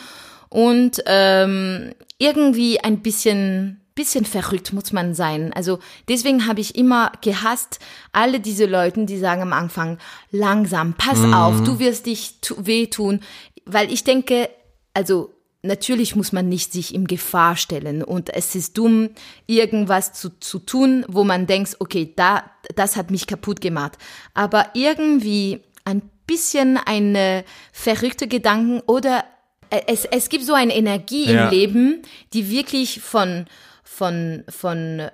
Und irgendwie ein bisschen verrückt muss man sein. Also deswegen habe ich immer gehasst, alle diese Leute, die sagen am Anfang, langsam, pass auf, du wirst dich wehtun. Weil ich denke, also natürlich muss man nicht sich in Gefahr stellen, und es ist dumm, irgendwas zu tun, wo man denkt, okay, das hat mich kaputt gemacht. Aber irgendwie ein bisschen eine verrückte Gedanken, oder es gibt so eine Energie im Leben, die wirklich von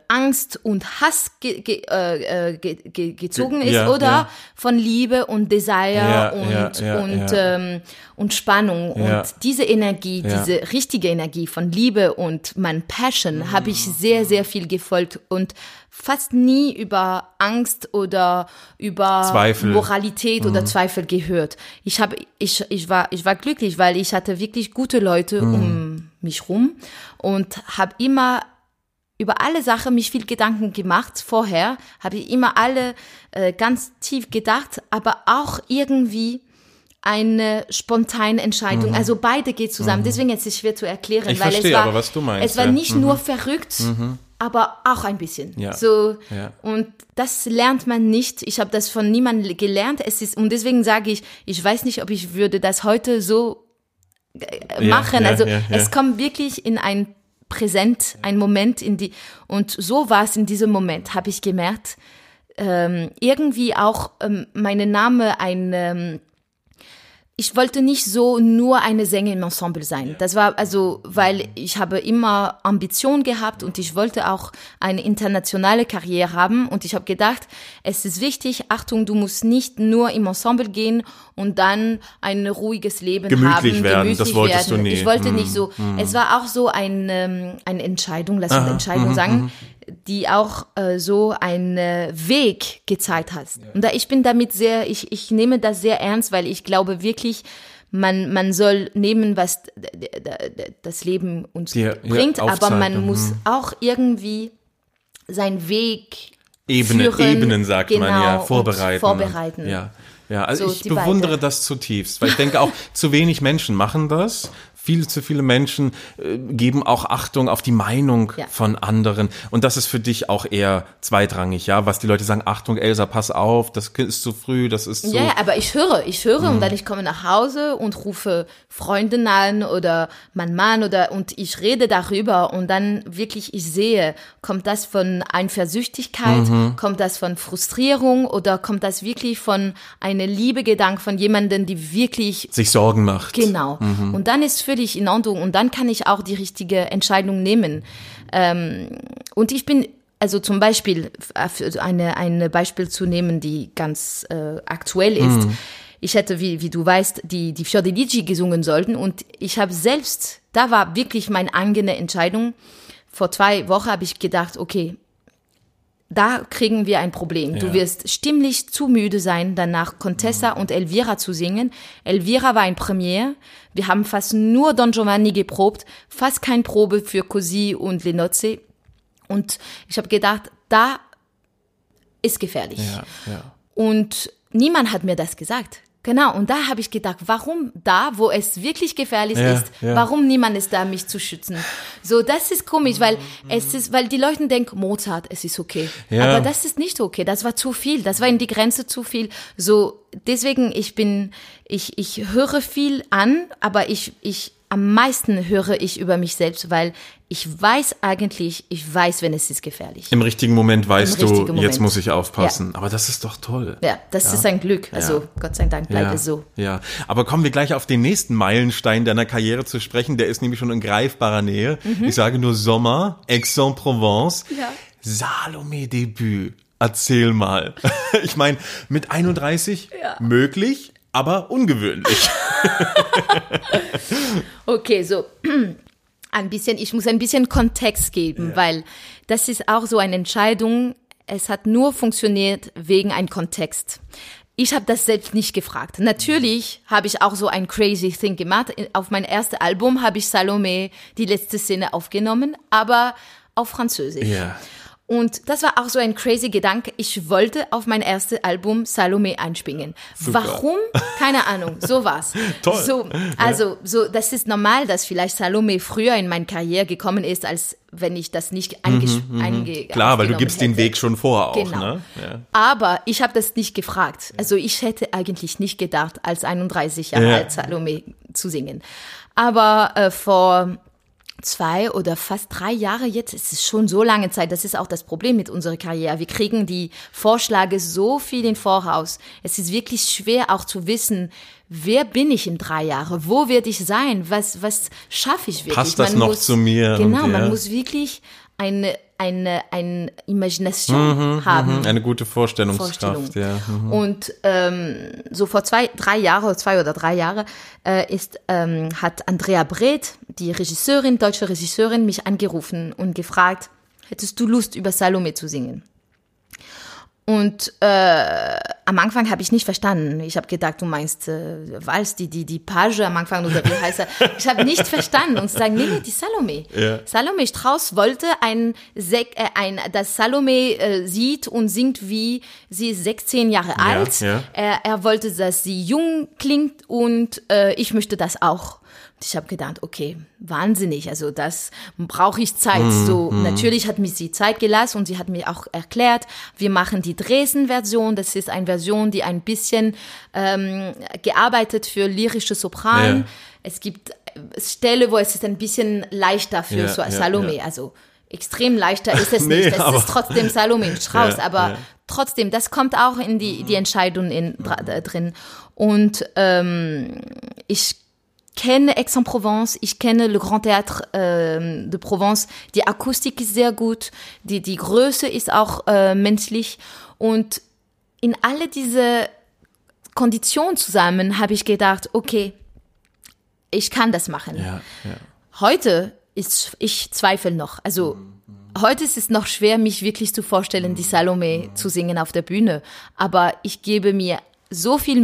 Angst und Hass gezogen ist, oder von Liebe und Desire und Spannung. Und diese Energie, diese richtige Energie von Liebe und mein Passion habe ich sehr, sehr viel gefolgt und fast nie über Angst oder über Zweifel. Moralität oder Zweifel gehört. Ich war glücklich, weil ich hatte wirklich gute Leute um mich rum und habe immer über alle Sachen mich viel Gedanken gemacht. Vorher habe ich immer alle ganz tief gedacht, aber auch irgendwie eine spontane Entscheidung. Also beide geht zusammen. Deswegen ist es schwer zu erklären. Ich verstehe, aber was du meinst. Es war nicht nur verrückt, aber auch ein bisschen. Ja. So, ja. Und das lernt man nicht. Ich habe das von niemandem gelernt. Es ist, und deswegen sage ich, ich weiß nicht, ob ich würde das heute so machen. Es kommt wirklich in ein Präsent, ein Moment und so war es in diesem Moment, habe ich gemerkt, irgendwie auch mein Name ich wollte nicht so nur eine Sängerin im Ensemble sein. Das war also, weil ich habe immer Ambition gehabt und ich wollte auch eine internationale Karriere haben, und ich habe gedacht, es ist wichtig, Achtung, du musst nicht nur im Ensemble gehen und dann ein ruhiges Leben gemütlich werden. Du nie. Ich wollte nicht so. Es war auch so eine Entscheidung, lass uns Entscheidung sagen, die auch so einen Weg gezeigt hat. Und ich bin damit sehr, ich nehme das sehr ernst, weil ich glaube wirklich, man soll nehmen, was das Leben uns bringt, aber man muss auch irgendwie seinen Weg Ebenen sagt man vorbereiten. Ja, also so, ich bewundere das zutiefst, weil ich denke auch, zu wenig Menschen machen das. Viel zu viele Menschen geben auch Achtung auf die Meinung von anderen. Und das ist für dich auch eher zweitrangig, ja? Was die Leute sagen, Achtung, Elsa, pass auf, das ist zu früh, das ist zu... Ja, aber ich höre und dann ich komme nach Hause und rufe Freundinnen an oder mein Mann und ich rede darüber, und dann wirklich, ich sehe, kommt das von Eifersüchtigkeit, kommt das von Frustrierung oder kommt das wirklich von einer Liebegedanken von jemandem, die wirklich... sich Sorgen macht. Genau. Und dann ist für in Ordnung, und dann kann ich auch die richtige Entscheidung nehmen. Und ich bin, also zum Beispiel, ein Beispiel zu nehmen, die ganz aktuell ist. Ich hätte, wie du weißt, die Fiordiligi gesungen sollten, und ich habe selbst, da war wirklich meine eigene Entscheidung, vor 2 Wochen habe ich gedacht, okay, da kriegen wir ein Problem. Ja. Du wirst stimmlich zu müde sein, danach Contessa und Elvira zu singen. Elvira war ein Premiere. Wir haben fast nur Don Giovanni geprobt, fast keine Probe für Così und Le Nozze. Und ich habe gedacht, da ist gefährlich. Ja, ja. Und niemand hat mir das gesagt. Genau, und da habe ich gedacht, warum da, wo es wirklich gefährlich ist, warum niemand ist da, mich zu schützen? So, das ist komisch, weil es ist, weil die Leute denken, Mozart, es ist okay. Ja. Aber das ist nicht okay, das war zu viel, das war in die Grenze zu viel. So, deswegen, ich höre viel an, aber am meisten höre ich über mich selbst, weil ich weiß, wenn es ist gefährlich. Im richtigen Moment weißt du, jetzt muss ich aufpassen. Ja. Aber das ist doch toll. Ja, das ist ein Glück. Also Gott sei Dank bleibt es so. Ja, aber kommen wir gleich auf den nächsten Meilenstein deiner Karriere zu sprechen. Der ist nämlich schon in greifbarer Nähe. Mhm. Ich sage nur Sommer, Aix-en-Provence, Salome-Debüt. Erzähl mal. Ich meine, mit 31 möglich, aber ungewöhnlich. Okay, so ich muss ein bisschen Kontext geben, weil das ist auch so eine Entscheidung. Es hat nur funktioniert wegen einem Kontext. Ich habe das selbst nicht gefragt. Natürlich habe ich auch so ein crazy thing gemacht. Auf mein erstes Album habe ich Salome, die letzte Szene, aufgenommen, aber auf Französisch. Yeah. Und das war auch so ein crazy Gedanke. Ich wollte auf mein erstes Album Salome einspringen. Super. Warum? Keine Ahnung. So war's. Toll. So, das ist normal, dass vielleicht Salome früher in meine Karriere gekommen ist, als wenn ich das nicht eingegangen Klar, weil du gibst hätte. Den Weg schon vor auch. Genau. Ne? Ja. Aber ich habe das nicht gefragt. Also ich hätte eigentlich nicht gedacht, als 31 Jahre alt Salome zu singen. Aber vor 2 oder fast 3 Jahre jetzt, es ist schon so lange Zeit, das ist auch das Problem mit unserer Karriere. Wir kriegen die Vorschläge so viel im Voraus. Es ist wirklich schwer auch zu wissen, wer bin ich in 3 Jahren? Wo werde ich sein? Was schaffe ich wirklich? Passt das noch zu mir? Genau, man muss wirklich eine Imagination haben. Eine gute Vorstellungskraft. Ja. Mhm. Und so vor 2 oder 3 Jahren, hat Andrea Bred, die Regisseurin, deutsche Regisseurin, mich angerufen und gefragt, hättest du Lust, über Salome zu singen? Und am Anfang habe ich nicht verstanden. Ich habe gedacht, du meinst Wals, die Page am Anfang oder wie heißt er? Ich habe nicht verstanden und sagen, nee, die Salome. Ja. Salome Strauss wollte dass Salome sieht und singt, wie sie ist 16 Jahre alt. Ja. Er wollte, dass sie jung klingt und ich möchte das auch. Ich habe gedacht, okay, wahnsinnig, also das brauche ich Zeit. Natürlich hat mich sie Zeit gelassen und sie hat mir auch erklärt, wir machen die Dresden-Version, das ist eine Version, die ein bisschen gearbeitet für lyrische Sopran. Ja. Es gibt Stellen, wo es ist ein bisschen leichter für Salome, also extrem leichter ist es nicht, es ist trotzdem Salome und Strauss, aber trotzdem, das kommt auch in die Entscheidung drin. Und ich kenne Aix-en-Provence, ich kenne Le Grand Théâtre de Provence. Die Akustik ist sehr gut, die Größe ist auch menschlich. Und in alle diese Konditionen zusammen habe ich gedacht, okay, ich kann das machen. Ja, ja. Heute ist, ich zweifle noch. Also heute ist es noch schwer, mich wirklich zu vorstellen, die Salome zu singen auf der Bühne. Aber ich gebe mir so viel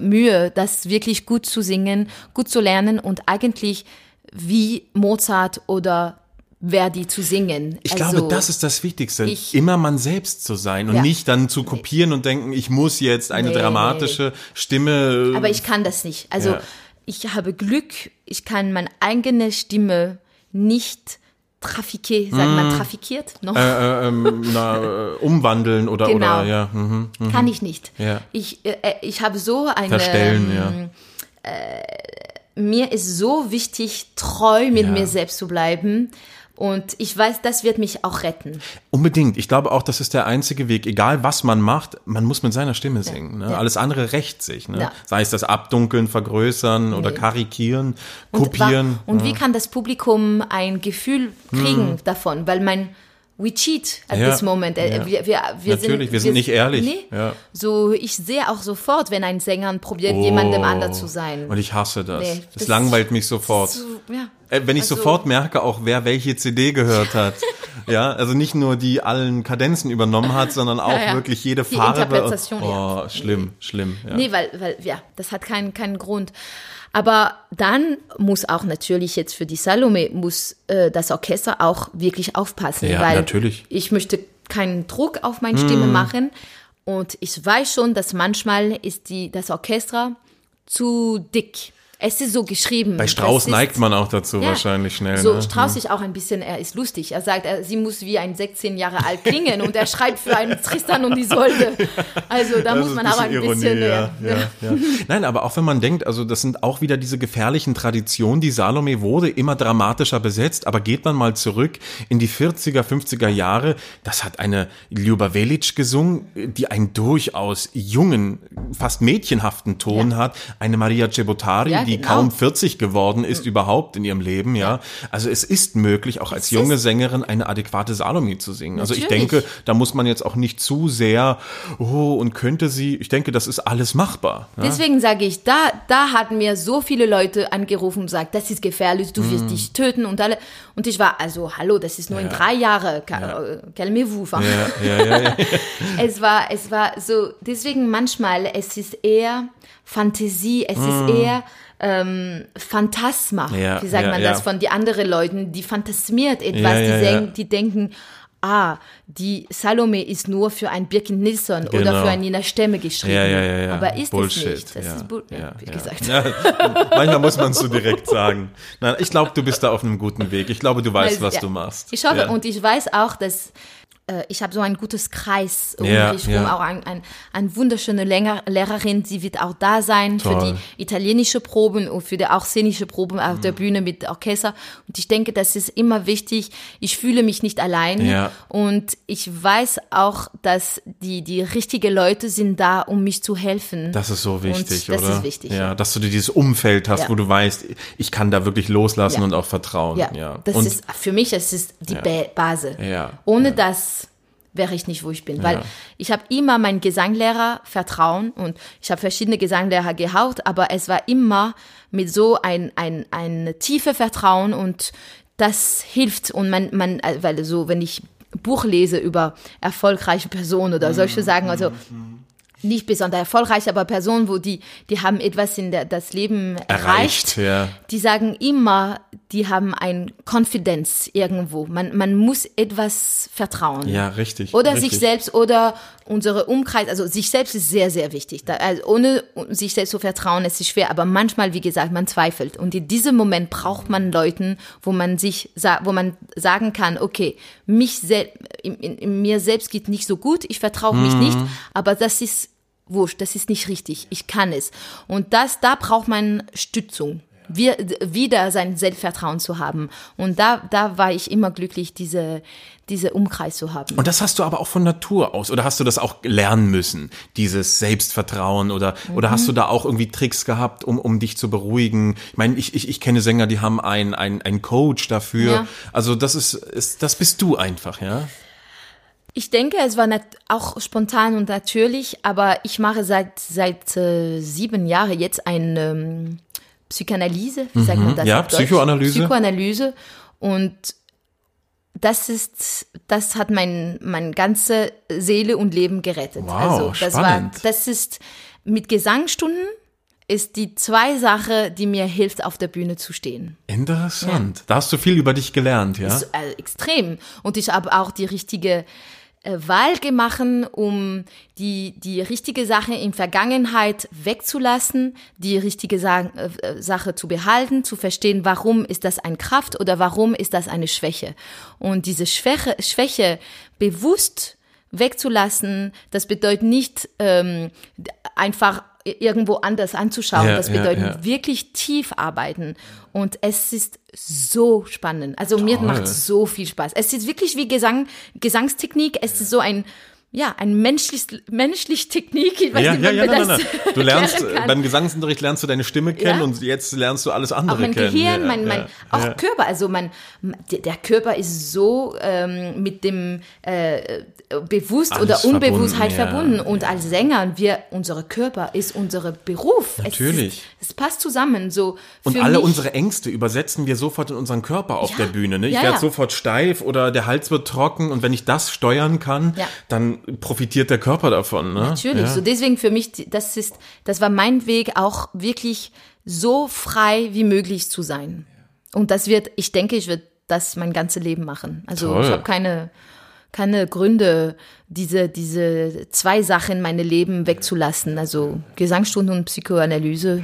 Mühe, das wirklich gut zu singen, gut zu lernen und eigentlich wie Mozart oder Verdi zu singen. Ich glaube, das ist das Wichtigste. Immer man selbst zu sein und nicht dann zu kopieren und denken, ich muss jetzt eine dramatische Stimme. Aber ich kann das nicht. Also ich habe Glück, ich kann meine eigene Stimme nicht trafikiert? No? Umwandeln oder genau. Oder kann ich nicht. Ja. Ich habe so eine Verstellen, mir ist so wichtig, treu mit mir selbst zu bleiben. Und ich weiß, das wird mich auch retten. Unbedingt. Ich glaube auch, das ist der einzige Weg. Egal, was man macht, man muss mit seiner Stimme singen. Ne? Ja. Alles andere rächt sich. Ne? Ja. Sei es das Abdunkeln, Vergrößern oder karikieren, kopieren. Und wie kann das Publikum ein Gefühl kriegen davon? Weil mein we cheat at this moment. Wir sind nicht ehrlich. Nee. Ja. So, ich sehe auch sofort, wenn ein Sänger probiert, jemandem anders zu sein. Und ich hasse das. Nee, das langweilt mich sofort. So, ja. Wenn ich sofort merke, auch wer welche CD gehört hat. Ja, also nicht nur die allen Kadenzen übernommen hat, sondern auch wirklich jede Farbe. Die Interpretation, schlimm. Ja. Nee, weil das hat keinen Grund. Aber dann muss auch natürlich jetzt für die Salome muss das Orchester auch wirklich aufpassen, weil natürlich. Ich möchte keinen Druck auf meine Stimme machen und ich weiß schon, dass manchmal ist das Orchester zu dick. Es ist so geschrieben. Bei Strauss neigt man auch dazu wahrscheinlich schnell. So, ne? Strauss ist auch ein bisschen, er ist lustig. Er sagt, sie muss wie ein 16 Jahre alt klingen und er schreibt für einen Tristan und Isolde. Also da muss man aber ein bisschen... Ironie. Nein, aber auch wenn man denkt, also das sind auch wieder diese gefährlichen Traditionen. Die Salome wurde immer dramatischer besetzt, aber geht man mal zurück in die 40er, 50er Jahre, das hat eine Ljuba Velić gesungen, die einen durchaus jungen, fast mädchenhaften Ton hat. Eine Maria Cebotari, die kaum 40 geworden ist überhaupt in ihrem Leben, Also es ist möglich, auch als junge Sängerin eine adäquate Salome zu singen. Natürlich. Also ich denke, da muss man jetzt auch nicht zu sehr, ich denke, das ist alles machbar. Ja? Deswegen sage ich, da hatten mir so viele Leute angerufen und gesagt, das ist gefährlich, du wirst dich töten und alle. Und ich war, hallo, das ist nur in 3 Jahren, calmez-vous. Ja. Es war so, deswegen manchmal, es ist eher Fantasie, es ist eher Phantasma, wie sagt man das, von die anderen Leuten, die phantasiert etwas, die denken, die Salome ist nur für einen Birgit Nilsson oder für eine Nina Stemme geschrieben. Ja. Aber ist Bullshit. Es nicht. Das ist Bullshit, wie gesagt. Ja, manchmal muss man es so direkt sagen. Nein, ich glaube, du bist da auf einem guten Weg. Ich glaube, du weißt, was du machst. Ich hoffe, und ich weiß auch, dass ich habe so ein gutes Kreis um mich rum, auch eine wunderschöne Lehrerin, sie wird auch da sein für die italienische Proben und für die auch szenische Proben auf der Bühne mit Orchester. Und ich denke, das ist immer wichtig. Ich fühle mich nicht allein und ich weiß auch, dass die richtigen Leute sind da, um mich zu helfen. Das ist so wichtig, oder? Das ist wichtig. Ja, dass du dir dieses Umfeld hast, wo du weißt, ich kann da wirklich loslassen und auch vertrauen. Ja. Das ist für mich, es ist die Basis. Ja. Ohne das wäre ich nicht, wo ich bin, weil ich habe immer meinen Gesanglehrer vertrauen und ich habe verschiedene Gesanglehrer gehabt, aber es war immer mit so ein tiefe Vertrauen und das hilft und man weil so, wenn ich Buch lese über erfolgreiche Personen oder solche Sachen, also nicht besonders erfolgreich, aber Personen, wo die haben etwas in das Leben erreicht. Die sagen immer, die haben eine Confidence irgendwo. Man muss etwas vertrauen. Ja, richtig. Oder richtig. Sich selbst oder unsere Umkreis. Also sich selbst ist sehr, sehr wichtig. Also ohne sich selbst zu vertrauen, ist es schwer. Aber manchmal, wie gesagt, man zweifelt. Und in diesem Moment braucht man Leuten, wo man sagen kann, okay, mir selbst geht nicht so gut, ich vertraue mich nicht, aber das ist wurscht, das ist nicht richtig, ich kann es. Und da braucht man Stützung, wieder sein Selbstvertrauen zu haben. Und da war ich immer glücklich, diese Umkreis zu haben. Und das hast du aber auch von Natur aus, oder hast du das auch lernen müssen, dieses Selbstvertrauen, oder hast du da auch irgendwie Tricks gehabt, um dich zu beruhigen? Ich meine, ich kenne Sänger, die haben einen Coach dafür. Ja. Also das bist du einfach, ja? Ich denke, es war auch spontan und natürlich, aber ich mache seit 7 Jahren jetzt eine Psychoanalyse, wie sagt man das? Ja, Psychoanalyse. Und das hat mein ganze Seele und Leben gerettet. Wow, also spannend. Das ist mit Gesangsstunden ist die 2 Sachen, die mir hilft, auf der Bühne zu stehen. Interessant. Ja. Da hast du viel über dich gelernt, ja? Ist, extrem. Und ich habe auch die richtige Wahl gemacht, um die richtige Sache in Vergangenheit wegzulassen, die richtige Sache zu behalten, zu verstehen, warum ist das eine Kraft oder warum ist das eine Schwäche. Und diese Schwäche bewusst wegzulassen, das bedeutet nicht einfach irgendwo anders anzuschauen. Ja, das bedeutet wirklich tief arbeiten. Und es ist so spannend. Also Toll. Mir macht es so viel Spaß. Es ist wirklich wie Gesangstechnik. Es ist so ein ja, ein menschlich Technik. Ich weiß nicht, wie man das erklären kann. Du lernst beim Gesangsunterricht lernst du deine Stimme kennen und jetzt lernst du alles andere kennen. Auch mein Gehirn, mein Körper. Also der Körper ist so mit dem bewusst alles oder Unbewusstheit verbunden. Und als Sänger, unser Körper ist unser Beruf. Natürlich. Es passt zusammen. So und alle unsere Ängste übersetzen wir sofort in unseren Körper auf der Bühne. Ne? Ich werde sofort steif oder der Hals wird trocken. Und wenn ich das steuern kann, dann profitiert der Körper davon. Ne? Natürlich. Ja. So deswegen für mich, das war mein Weg, auch wirklich so frei wie möglich zu sein. Und ich werde das mein ganzes Leben machen. Also Toll. Ich habe keine Gründe, diese zwei Sachen in meinem Leben wegzulassen. Also Gesangsstunden und Psychoanalyse.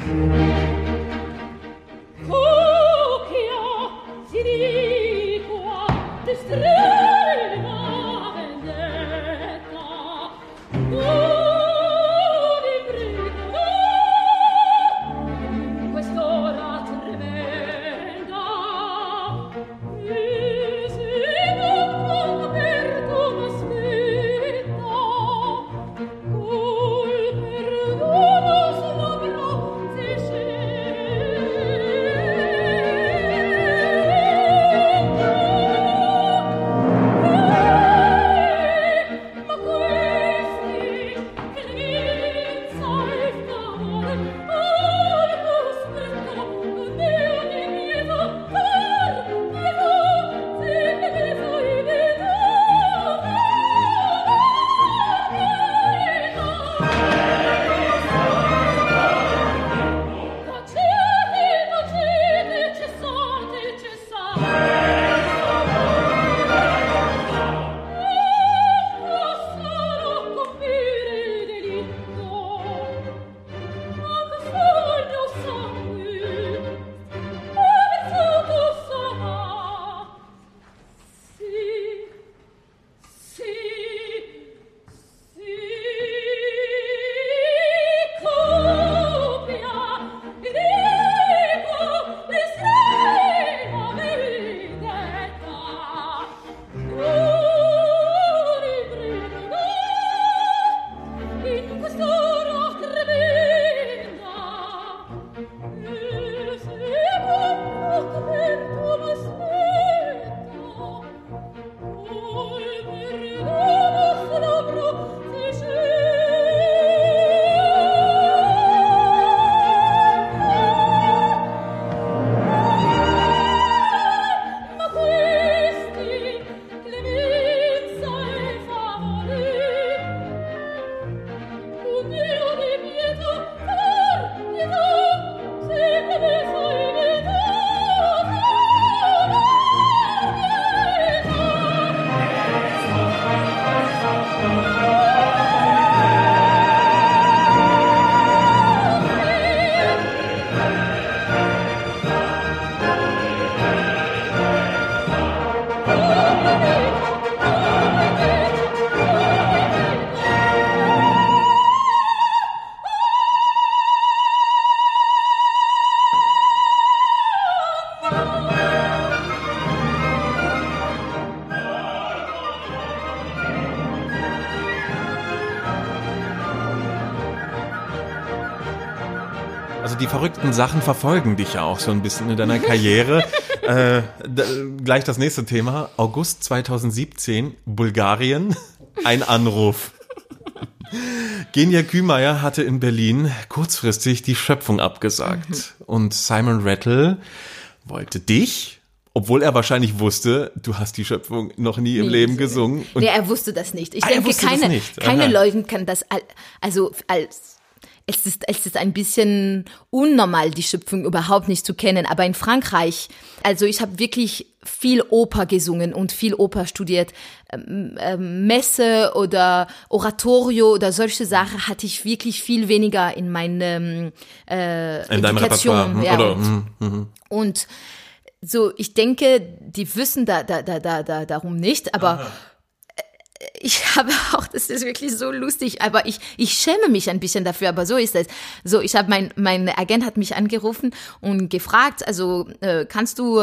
Die verrückten Sachen verfolgen dich ja auch so ein bisschen in deiner Karriere. Gleich das nächste Thema. August 2017, Bulgarien, ein Anruf. Genia Kühmeier hatte in Berlin kurzfristig die Schöpfung abgesagt. Und Simon Rattle wollte dich, obwohl er wahrscheinlich wusste, du hast die Schöpfung noch nie im Leben gesungen. Und er wusste das nicht. Ich denke, keine Leute können das, also als... Es ist ein bisschen unnormal, die Schöpfung überhaupt nicht zu kennen. Aber in Frankreich, also ich habe wirklich viel Oper gesungen und viel Oper studiert. Messe oder Oratorio oder solche Sachen hatte ich wirklich viel weniger in meinem Education. Und so, ich denke, die wissen darum nicht, aber ich habe auch, das ist wirklich so lustig, aber ich schäme mich ein bisschen dafür, aber so ist es. So, ich habe mein Agent hat mich angerufen und gefragt, also kannst du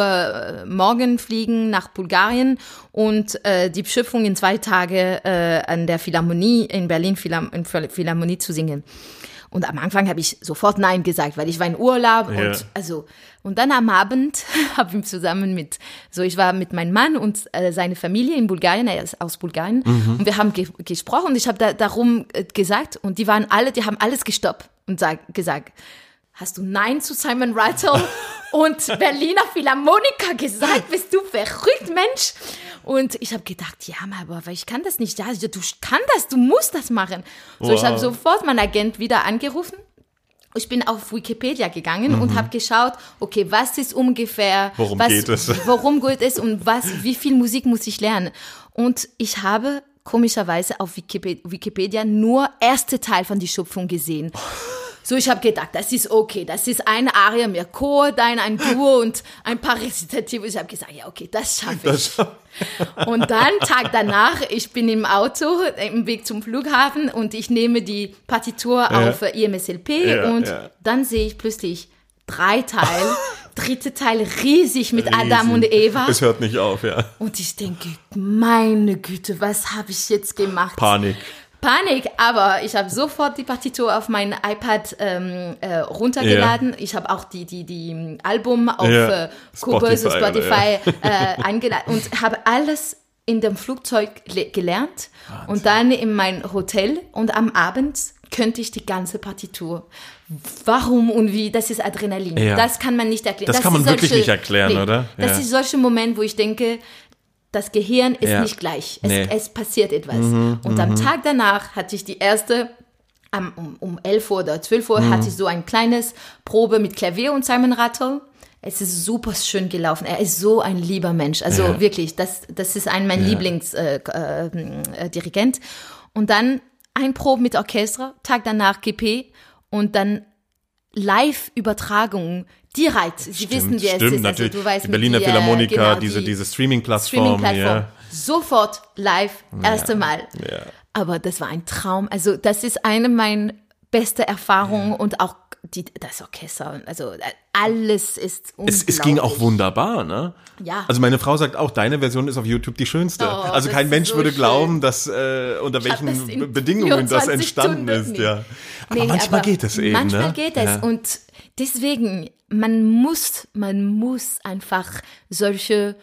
morgen fliegen nach Bulgarien und die Schöpfung in 2 Tagen an der Philharmonie in Berlin Philharmonie zu singen? Und am Anfang habe ich sofort Nein gesagt, weil ich war in Urlaub und also und dann am Abend habe ich zusammen mit ich war mit meinem Mann und seine Familie in Bulgarien, er ist aus Bulgarien und wir haben gesprochen und ich habe darum gesagt und die waren alle, die haben alles gestoppt und gesagt, hast du Nein zu Simon Rattle und Berliner Philharmoniker gesagt? Bist du verrückt, Mensch? Und ich habe gedacht, ja, aber ich kann das nicht. Ja, du kannst das, du musst das machen. So, wow. Ich habe sofort meinen Agent wieder angerufen. Ich bin auf Wikipedia gegangen und habe geschaut, okay, was ist ungefähr, worum geht es und wie viel Musik muss ich lernen? Und ich habe komischerweise auf Wikipedia nur erste Teil von die Schöpfung gesehen. So, ich habe gedacht, das ist okay, das ist eine Arie, mehr Chor, dann ein Duo und ein paar Rezitative. Ich habe gesagt, ja, okay, das schaffe ich. Und dann, Tag danach, ich bin im Auto, im Weg zum Flughafen und ich nehme die Partitur auf IMSLP und dann sehe ich plötzlich 3 Teil, dritte Teil riesig mit Adam und Eva. Es hört nicht auf, ja. Und ich denke, meine Güte, was habe ich jetzt gemacht? Panik, aber ich habe sofort die Partitur auf mein iPad runtergeladen. Ich habe auch die Album auf Spotify eingeladen und habe alles in dem Flugzeug gelernt. Wahnsinn. Und dann in mein Hotel und am Abend könnte ich die ganze Partitur. Warum und wie, das ist Adrenalin. Ja. Das kann man nicht erklären. Das kann man wirklich nicht erklären, oder? Ja. Das ist solche Momente, wo ich denke, das Gehirn ist nicht gleich. Es passiert etwas. Und am Tag danach hatte ich die erste, um 11 Uhr oder 12 Uhr, hatte ich so ein kleines Probe mit Klavier und Simon Rattle. Es ist super schön gelaufen. Er ist so ein lieber Mensch. Also wirklich, das ist mein Lieblingsdirigent. Und dann ein Probe mit Orchester, Tag danach GP und dann Live-Übertragung direkt. Sie wissen, wer es ist. Also, du weißt, die Berliner Philharmoniker, diese Streaming-Plattform. Ja. Sofort live, erste Mal. Ja. Aber das war ein Traum. Also das ist eine meiner besten Erfahrungen und auch das Orchester. Also alles ist unglaublich. Es ging auch wunderbar, ne? Ja. Also meine Frau sagt auch, deine Version ist auf YouTube die schönste. Oh, also kein Mensch würde glauben, dass unter welchen Bedingungen das entstanden ist. Ja. Aber manchmal geht es eben. Manchmal geht es und deswegen, man muss einfach solche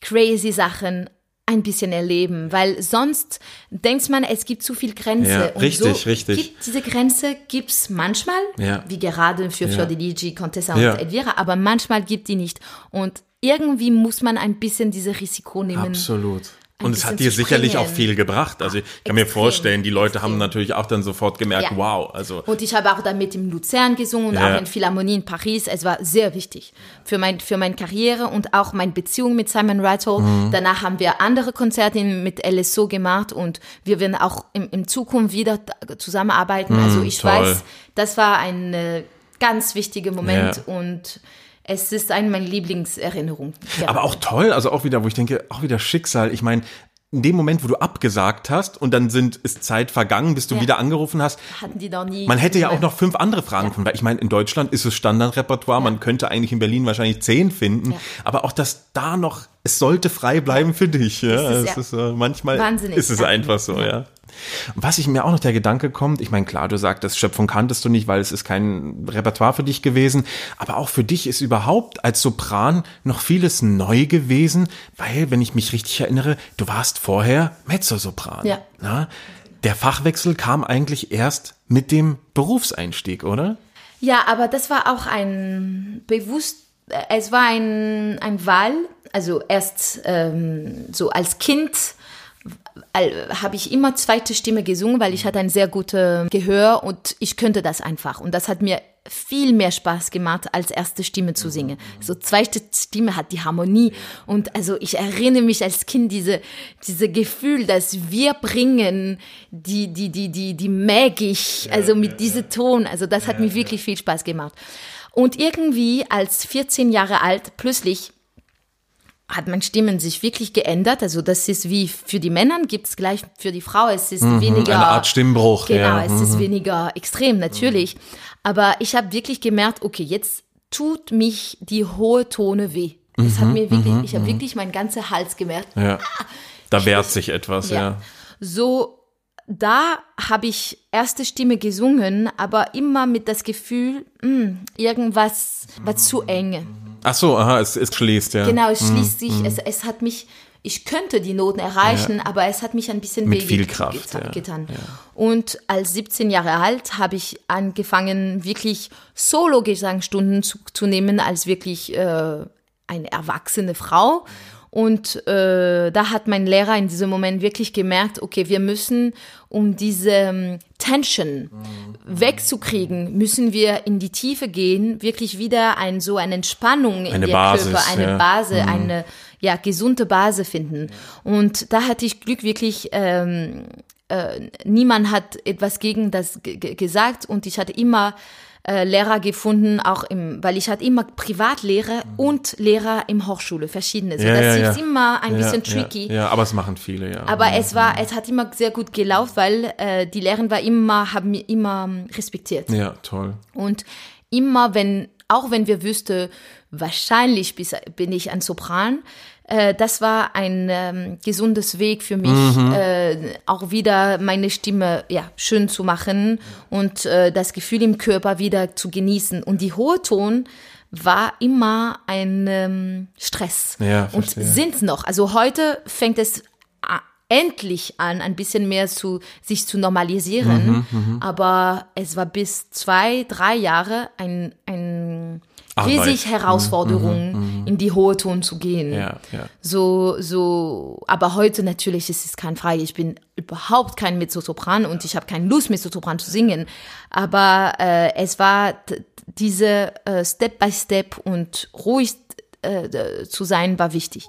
crazy Sachen ein bisschen erleben, weil sonst denkt man, es gibt zu viel Grenze. Ja, und richtig. Diese Grenze gibt es manchmal, wie gerade für Fiordiligi, Contessa und Elvira, aber manchmal gibt die nicht. Und irgendwie muss man ein bisschen dieses Risiko nehmen. Absolut. Und es hat dir sicherlich auch viel gebracht. Also ich kann mir vorstellen, die Leute haben natürlich auch dann sofort gemerkt, wow. Also. Und ich habe auch dann mit in Luzern gesungen und auch in Philharmonie in Paris. Es war sehr wichtig für meine Karriere und auch meine Beziehung mit Simon Rattle. Danach haben wir andere Konzerte mit LSO gemacht und wir werden auch in Zukunft wieder zusammenarbeiten. Also ich weiß, das war ein ganz wichtiger Moment und es ist eine meiner Lieblingserinnerungen. Ja. Aber auch toll, also auch wieder, wo ich denke, auch wieder Schicksal. Ich meine, in dem Moment, wo du abgesagt hast und dann ist Zeit vergangen, bis du wieder angerufen hast. Hatten die noch nie. Man hätte ja auch noch 5 andere Fragen können, weil ich meine, in Deutschland ist es Standardrepertoire. Ja. Man könnte eigentlich in Berlin wahrscheinlich 10 finden. Ja. Aber auch das da noch, es sollte frei bleiben für dich. Ja? Es ist manchmal wahnsinnig. Ist es einfach so, ja. Was ich mir auch noch der Gedanke kommt, ich meine, klar, du sagst, das Schöpfung kanntest du nicht, weil es ist kein Repertoire für dich gewesen, aber auch für dich ist überhaupt als Sopran noch vieles neu gewesen, weil, wenn ich mich richtig erinnere, du warst vorher Mezzosopran. Ja. Na? Der Fachwechsel kam eigentlich erst mit dem Berufseinstieg, oder? Ja, aber das war auch ein Wahl, also erst so als Kind habe ich immer zweite Stimme gesungen, weil ich hatte ein sehr gutes Gehör und ich könnte das einfach. Und das hat mir viel mehr Spaß gemacht, als erste Stimme zu singen. So zweite Stimme hat die Harmonie. Und also ich erinnere mich als Kind diese Gefühl, dass wir bringen, die Magic, also mit diesem Ton. Also das hat mir wirklich viel Spaß gemacht. Und irgendwie als 14 Jahre alt plötzlich hat man Stimmen sich wirklich geändert. Also das ist wie für die Männer gibt's gleich für die Frau. Es ist weniger eine Art Stimmbruch. Genau, ja. Es ist weniger extrem natürlich. Aber ich habe wirklich gemerkt, okay, jetzt tut mich die hohe Tone weh. Das hat mir wirklich, ich habe wirklich meinen ganzen Hals gemerkt. Ja. Da wehrt sich etwas. Ja. So, da habe ich erste Stimme gesungen, aber immer mit das Gefühl, irgendwas war zu eng. Ach so, aha, es schließt, ja. Genau, es schließt sich, es hat mich, ich könnte die Noten erreichen, aber es hat mich ein bisschen mit viel Kraft getan. Ja. Und als 17 Jahre alt habe ich angefangen, wirklich Solo-Gesangsstunden zu nehmen, als wirklich eine erwachsene Frau. Und da hat mein Lehrer in diesem Moment wirklich gemerkt, okay, wir müssen, um diese Tension wegzukriegen, müssen wir in die Tiefe gehen, wirklich wieder eine Entspannung in der Körper, eine gesunde Basis finden. Und da hatte ich Glück, wirklich, niemand hat etwas gegen das gesagt und ich hatte immer Lehrer gefunden, auch weil ich hatte immer Privatlehrer und Lehrer im Hochschule, verschiedene. So, das ist immer ein bisschen tricky. Ja, aber es machen viele, ja. Aber es hat immer sehr gut gelaufen, weil die Lehrerin haben mich immer respektiert. Ja, toll. Und immer, auch wenn wir wüssten, wahrscheinlich bin ich ein Sopran, das war ein gesundes Weg für mich, auch wieder meine Stimme schön zu machen und das Gefühl im Körper wieder zu genießen. Und die hohe Ton war immer ein Stress und sind's noch. Also heute fängt es endlich an, ein bisschen mehr sich zu normalisieren. Aber es war bis 2-3 Jahre ein riesig Herausforderung, in die hohe Ton zu gehen. Ja. So, aber heute natürlich ist es keine Frage. Ich bin überhaupt kein Mezzosopran und ich habe keine Lust, Mezzosopran zu singen. Aber es war diese Step by Step und ruhig zu sein, war wichtig.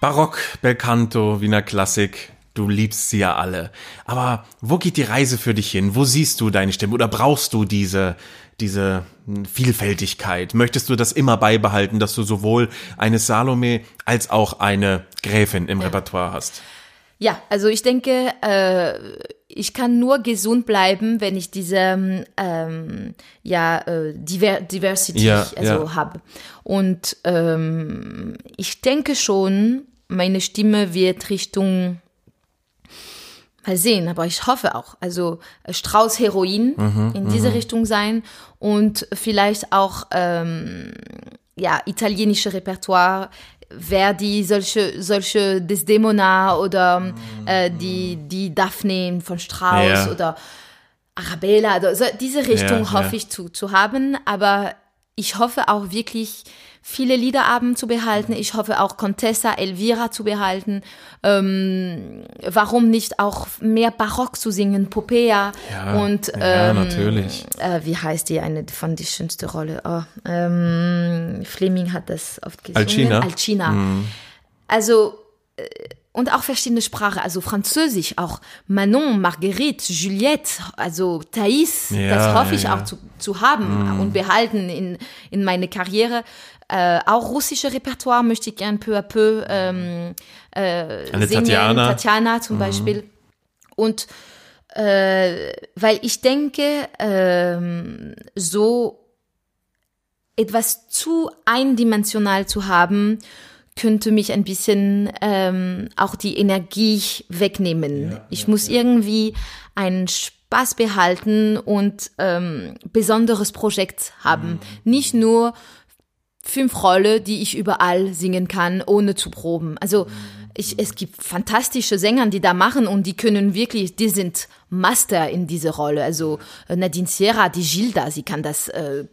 Barock, Belcanto, Wiener Klassik, du liebst sie ja alle. Aber wo geht die Reise für dich hin? Wo siehst du deine Stimme? Oder brauchst du diese Vielfältigkeit? Möchtest du das immer beibehalten, dass du sowohl eine Salome als auch eine Gräfin im Repertoire hast? Ja, also ich denke, ich kann nur gesund bleiben, wenn ich diese Diversity habe. Und ich denke schon, meine Stimme wird Richtung, mal sehen, aber ich hoffe auch, also Strauss Heroin in diese Richtung sein und vielleicht auch italienische Repertoire, Verdi, solche Desdemona oder die Daphne von Strauss oder Arabella, also diese Richtung hoffe ich zu haben, aber ich hoffe auch wirklich viele Liederabend zu behalten, ich hoffe auch Contessa, Elvira zu behalten, warum nicht auch mehr Barock zu singen, Popea und natürlich. Wie heißt die eine von die schönsten Rollen? Fleming hat das oft gesungen. Alcina. Also und auch verschiedene Sprachen, also Französisch, auch Manon, Marguerite, Juliette, also Thaïs, das hoffe ich auch zu haben und behalten in meine Karriere. Auch russische Repertoire möchte ich gern peu à peu singen, Tatjana zum Beispiel. Und weil ich denke, so etwas zu eindimensional zu haben, könnte mich ein bisschen auch die Energie wegnehmen. Ich muss irgendwie einen Spaß behalten und besonderes Projekt haben. Nicht nur 5 Rollen, die ich überall singen kann, ohne zu proben. Also es gibt fantastische Sänger, die da machen und die können wirklich, die sind Master in diese Rolle. Also Nadine Sierra, die Gilda, sie kann das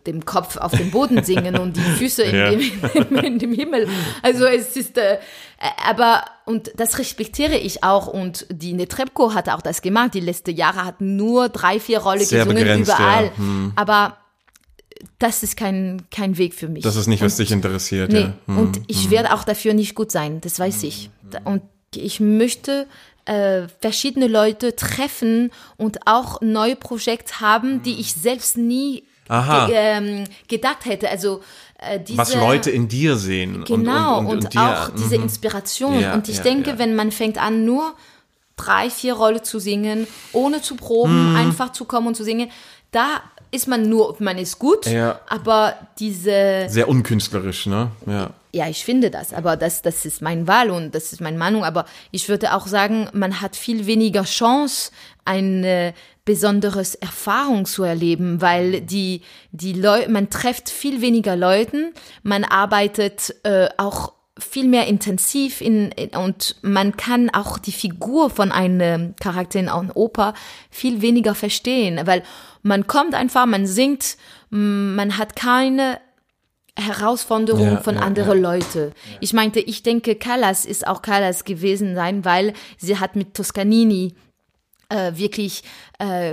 dem Kopf auf den Boden singen und die Füße in dem Himmel. Also es ist, aber und das respektiere ich auch und die Netrebko hat auch das gemacht. Die letzten Jahre hat nur 3-4 Rollen gesungen, begrenzt, überall. Ja. Aber das ist kein Weg für mich. Das ist nicht, was dich interessiert. Nee. Ja. Und ich werde auch dafür nicht gut sein, das weiß ich. Und ich möchte verschiedene Leute treffen und auch neue Projekte haben, die ich selbst nie gedacht hätte. Also diese, was Leute in dir sehen. Genau, und auch diese Inspiration. Ja, und ich denke, wenn man fängt an, nur 3-4 Rollen zu singen, ohne zu proben, einfach zu kommen und zu singen, da ist man nur, man ist gut, aber diese... Sehr unkünstlerisch, ne? Ja, ich finde das, aber das ist meine Wahl und das ist meine Meinung, aber ich würde auch sagen, man hat viel weniger Chance, eine besondere Erfahrung zu erleben, weil man trifft viel weniger Leuten, man arbeitet auch viel mehr intensiv und man kann auch die Figur von einem Charakter in einer Oper viel weniger verstehen, weil man kommt einfach, man singt, man hat keine Herausforderung von anderen Leuten. Ich meinte, ich denke, Callas ist auch Callas gewesen sein, weil sie hat mit Toscanini wirklich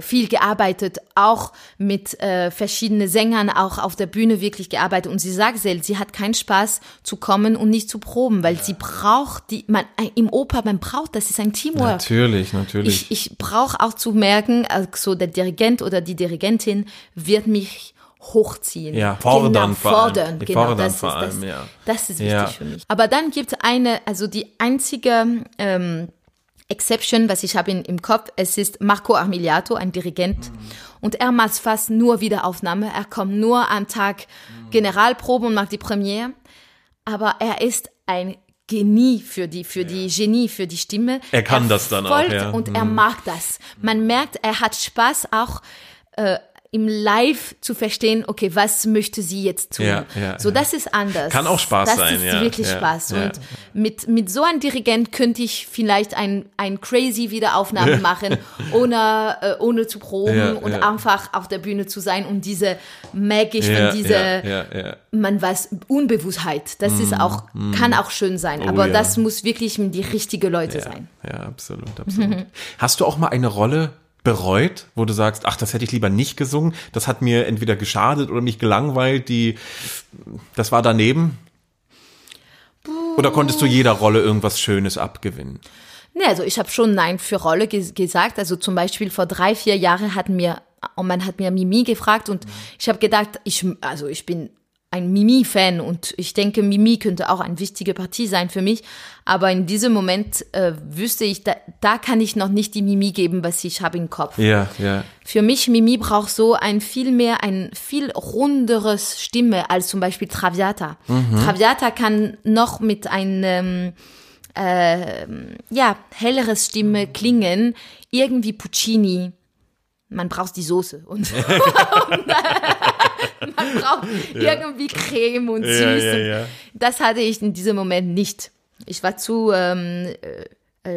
viel gearbeitet, auch mit verschiedenen Sängern, auch auf der Bühne wirklich gearbeitet. Und sie sagt selbst, sie hat keinen Spaß zu kommen und nicht zu proben, weil sie braucht, im Oper, man braucht, das ist ein Teamwork. Natürlich. Ich brauche auch zu merken, also der Dirigent oder die Dirigentin wird mich hochziehen. Ja, fordern. Genau, das vor allem, das ist wichtig für mich. Aber dann gibt es die einzige Exception, was ich habe im Kopf, es ist Marco Armigliato, ein Dirigent, und er macht fast nur Wiederaufnahme, er kommt nur am Tag Generalprobe und macht die Premiere, aber er ist ein Genie für die Stimme. Er kann das dann auch, und er mag das. Man merkt, er hat Spaß auch im Live zu verstehen, okay, was möchte sie jetzt tun? Das ist anders. Kann auch Spaß sein. Das ist wirklich Spaß. Und mit so einem Dirigent könnte ich vielleicht ein crazy Wiederaufnahme machen, ohne zu proben und einfach auf der Bühne zu sein und diese magisch, man weiß, Unbewusstheit, das ist auch, kann auch schön sein, aber das muss wirklich mit die richtigen Leute sein. Ja, absolut. Hast du auch mal eine Rolle bereut, wo du sagst, ach, das hätte ich lieber nicht gesungen, das hat mir entweder geschadet oder mich gelangweilt, das war daneben? Oder konntest du jeder Rolle irgendwas Schönes abgewinnen? Ne, also ich habe schon Nein für Rolle gesagt, also zum Beispiel vor 3-4 Jahren hat mir Mimi gefragt und ich habe gedacht, ich bin ein Mimi-Fan und ich denke, Mimi könnte auch eine wichtige Partie sein für mich. Aber in diesem Moment wüsste ich, da kann ich noch nicht die Mimi geben, was ich habe im Kopf. Ja, ja. Für mich, Mimi braucht so ein viel runderes Stimme als zum Beispiel Traviata. Mhm. Traviata kann noch mit einem helleres Stimme klingen, irgendwie Puccini. Man braucht die Soße und man braucht irgendwie Creme und Süß. Ja. Das hatte ich in diesem Moment nicht. Ich war zu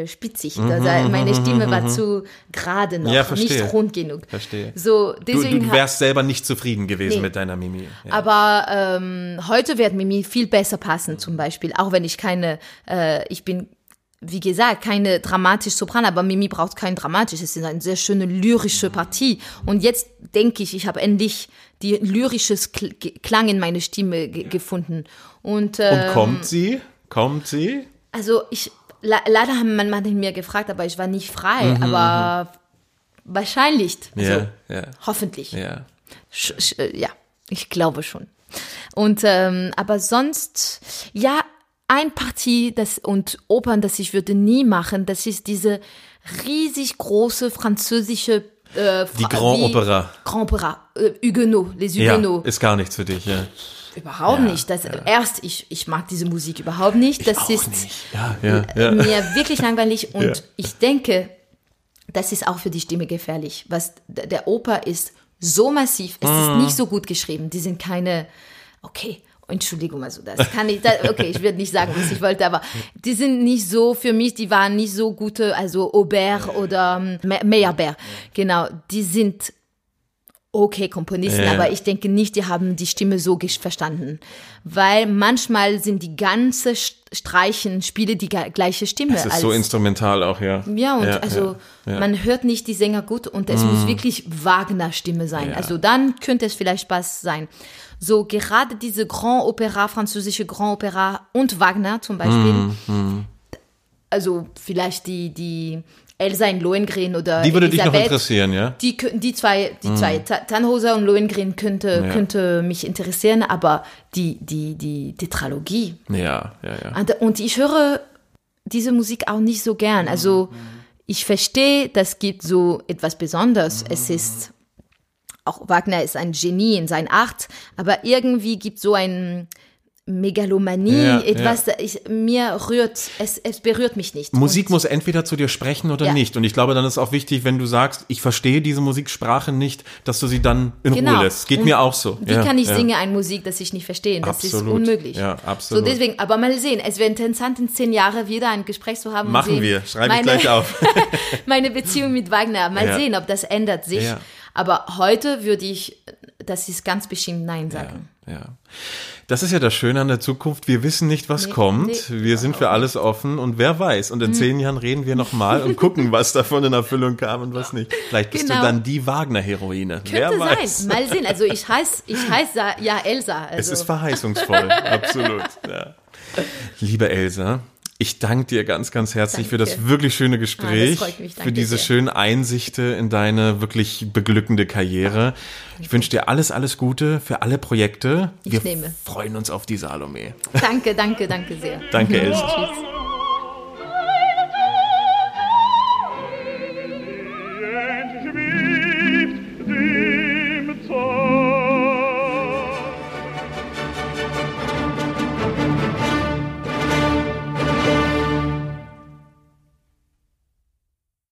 spitzig. Also meine Stimme war zu gerade noch, nicht rund genug. Verstehe. So, deswegen du wärst selber nicht zufrieden gewesen mit deiner Mimi. Ja. Aber heute wird Mimi viel besser passen zum Beispiel, auch wenn ich wie gesagt, keine dramatische Sopran, aber Mimi braucht kein dramatisch. Es ist eine sehr schöne lyrische Partie. Und jetzt denke ich, ich habe endlich die lyrische Klang in meine Stimme gefunden. Und kommt sie? Also leider haben manche mir gefragt, aber ich war nicht frei. Aber wahrscheinlich, hoffentlich. Yeah. Ich glaube schon. Und aber sonst, ja. Ein Partie und Opern, das ich würde nie machen, das ist diese riesig große französische Grand Opera. Les Huguenots. Ja, ist gar nichts für dich, ja. Überhaupt nicht. Ich mag diese Musik überhaupt nicht. Das ist nicht. Ja. Mir wirklich langweilig und ich denke, das ist auch für die Stimme gefährlich. Was der Oper ist so massiv, es ist nicht so gut geschrieben. Die sind keine, Entschuldigung, also das kann ich, ich würde nicht sagen, was ich wollte, aber die sind nicht so, für mich, die waren nicht so gute, also Aubert oder Meyerbeer, genau, die sind Komponisten, aber ich denke nicht, die haben die Stimme so verstanden, weil manchmal sind die ganzen Streichenspiele die gleiche Stimme. Das ist so instrumental auch, ja. Ja, und man hört nicht die Sänger gut und es muss wirklich Wagner-Stimme sein, also dann könnte es vielleicht Spaß sein. So, gerade diese Grand Opera, französische Grand Opera und Wagner zum Beispiel. Also, vielleicht die Elsa in Lohengrin oder die würde Elisabeth, dich noch interessieren, ja? Die zwei Tannhäuser und Lohengrin könnte mich interessieren, aber die Tetralogie. Ja. Und ich höre diese Musik auch nicht so gern. Also, ich verstehe, das gibt so etwas Besonderes. Es ist. Auch Wagner ist ein Genie in seiner Art, aber irgendwie gibt so ein Megalomanie, es berührt mich nicht. Musik muss entweder zu dir sprechen oder nicht. Und ich glaube, dann ist auch wichtig, wenn du sagst, ich verstehe diese Musiksprache nicht, dass du sie dann in Ruhe lässt. Geht und mir auch so. Wie kann ich singen eine Musik, das ich nicht verstehe? Das ist unmöglich. Ja, absolut. So deswegen, aber mal sehen, es wäre interessant, in 10 Jahren wieder ein Gespräch zu haben. Machen wir, schreibe ich gleich auf. Meine Beziehung mit Wagner, mal sehen, ob das ändert sich. Ja. Aber heute würde ich, das ist ganz bestimmt Nein sagen. Ja. Das ist ja das Schöne an der Zukunft. Wir wissen nicht, was kommt. Wir sind für alles offen und wer weiß. Und in 10 Jahren reden wir nochmal und gucken, was davon in Erfüllung kam und was nicht. Vielleicht bist du dann die Wagner-Heroine. Könnte sein. Mal sehen. Also ich heiße ja Elsa. Also. Es ist verheißungsvoll. Absolut. Ja. Liebe Elsa. Ich danke dir ganz, ganz herzlich für das wirklich schöne Gespräch, für diese schönen Einsichte in deine wirklich beglückende Karriere. Ich wünsche dir alles Gute für alle Projekte. Wir freuen uns auf die Salome. Danke sehr. Danke, Elsa. Tschüss.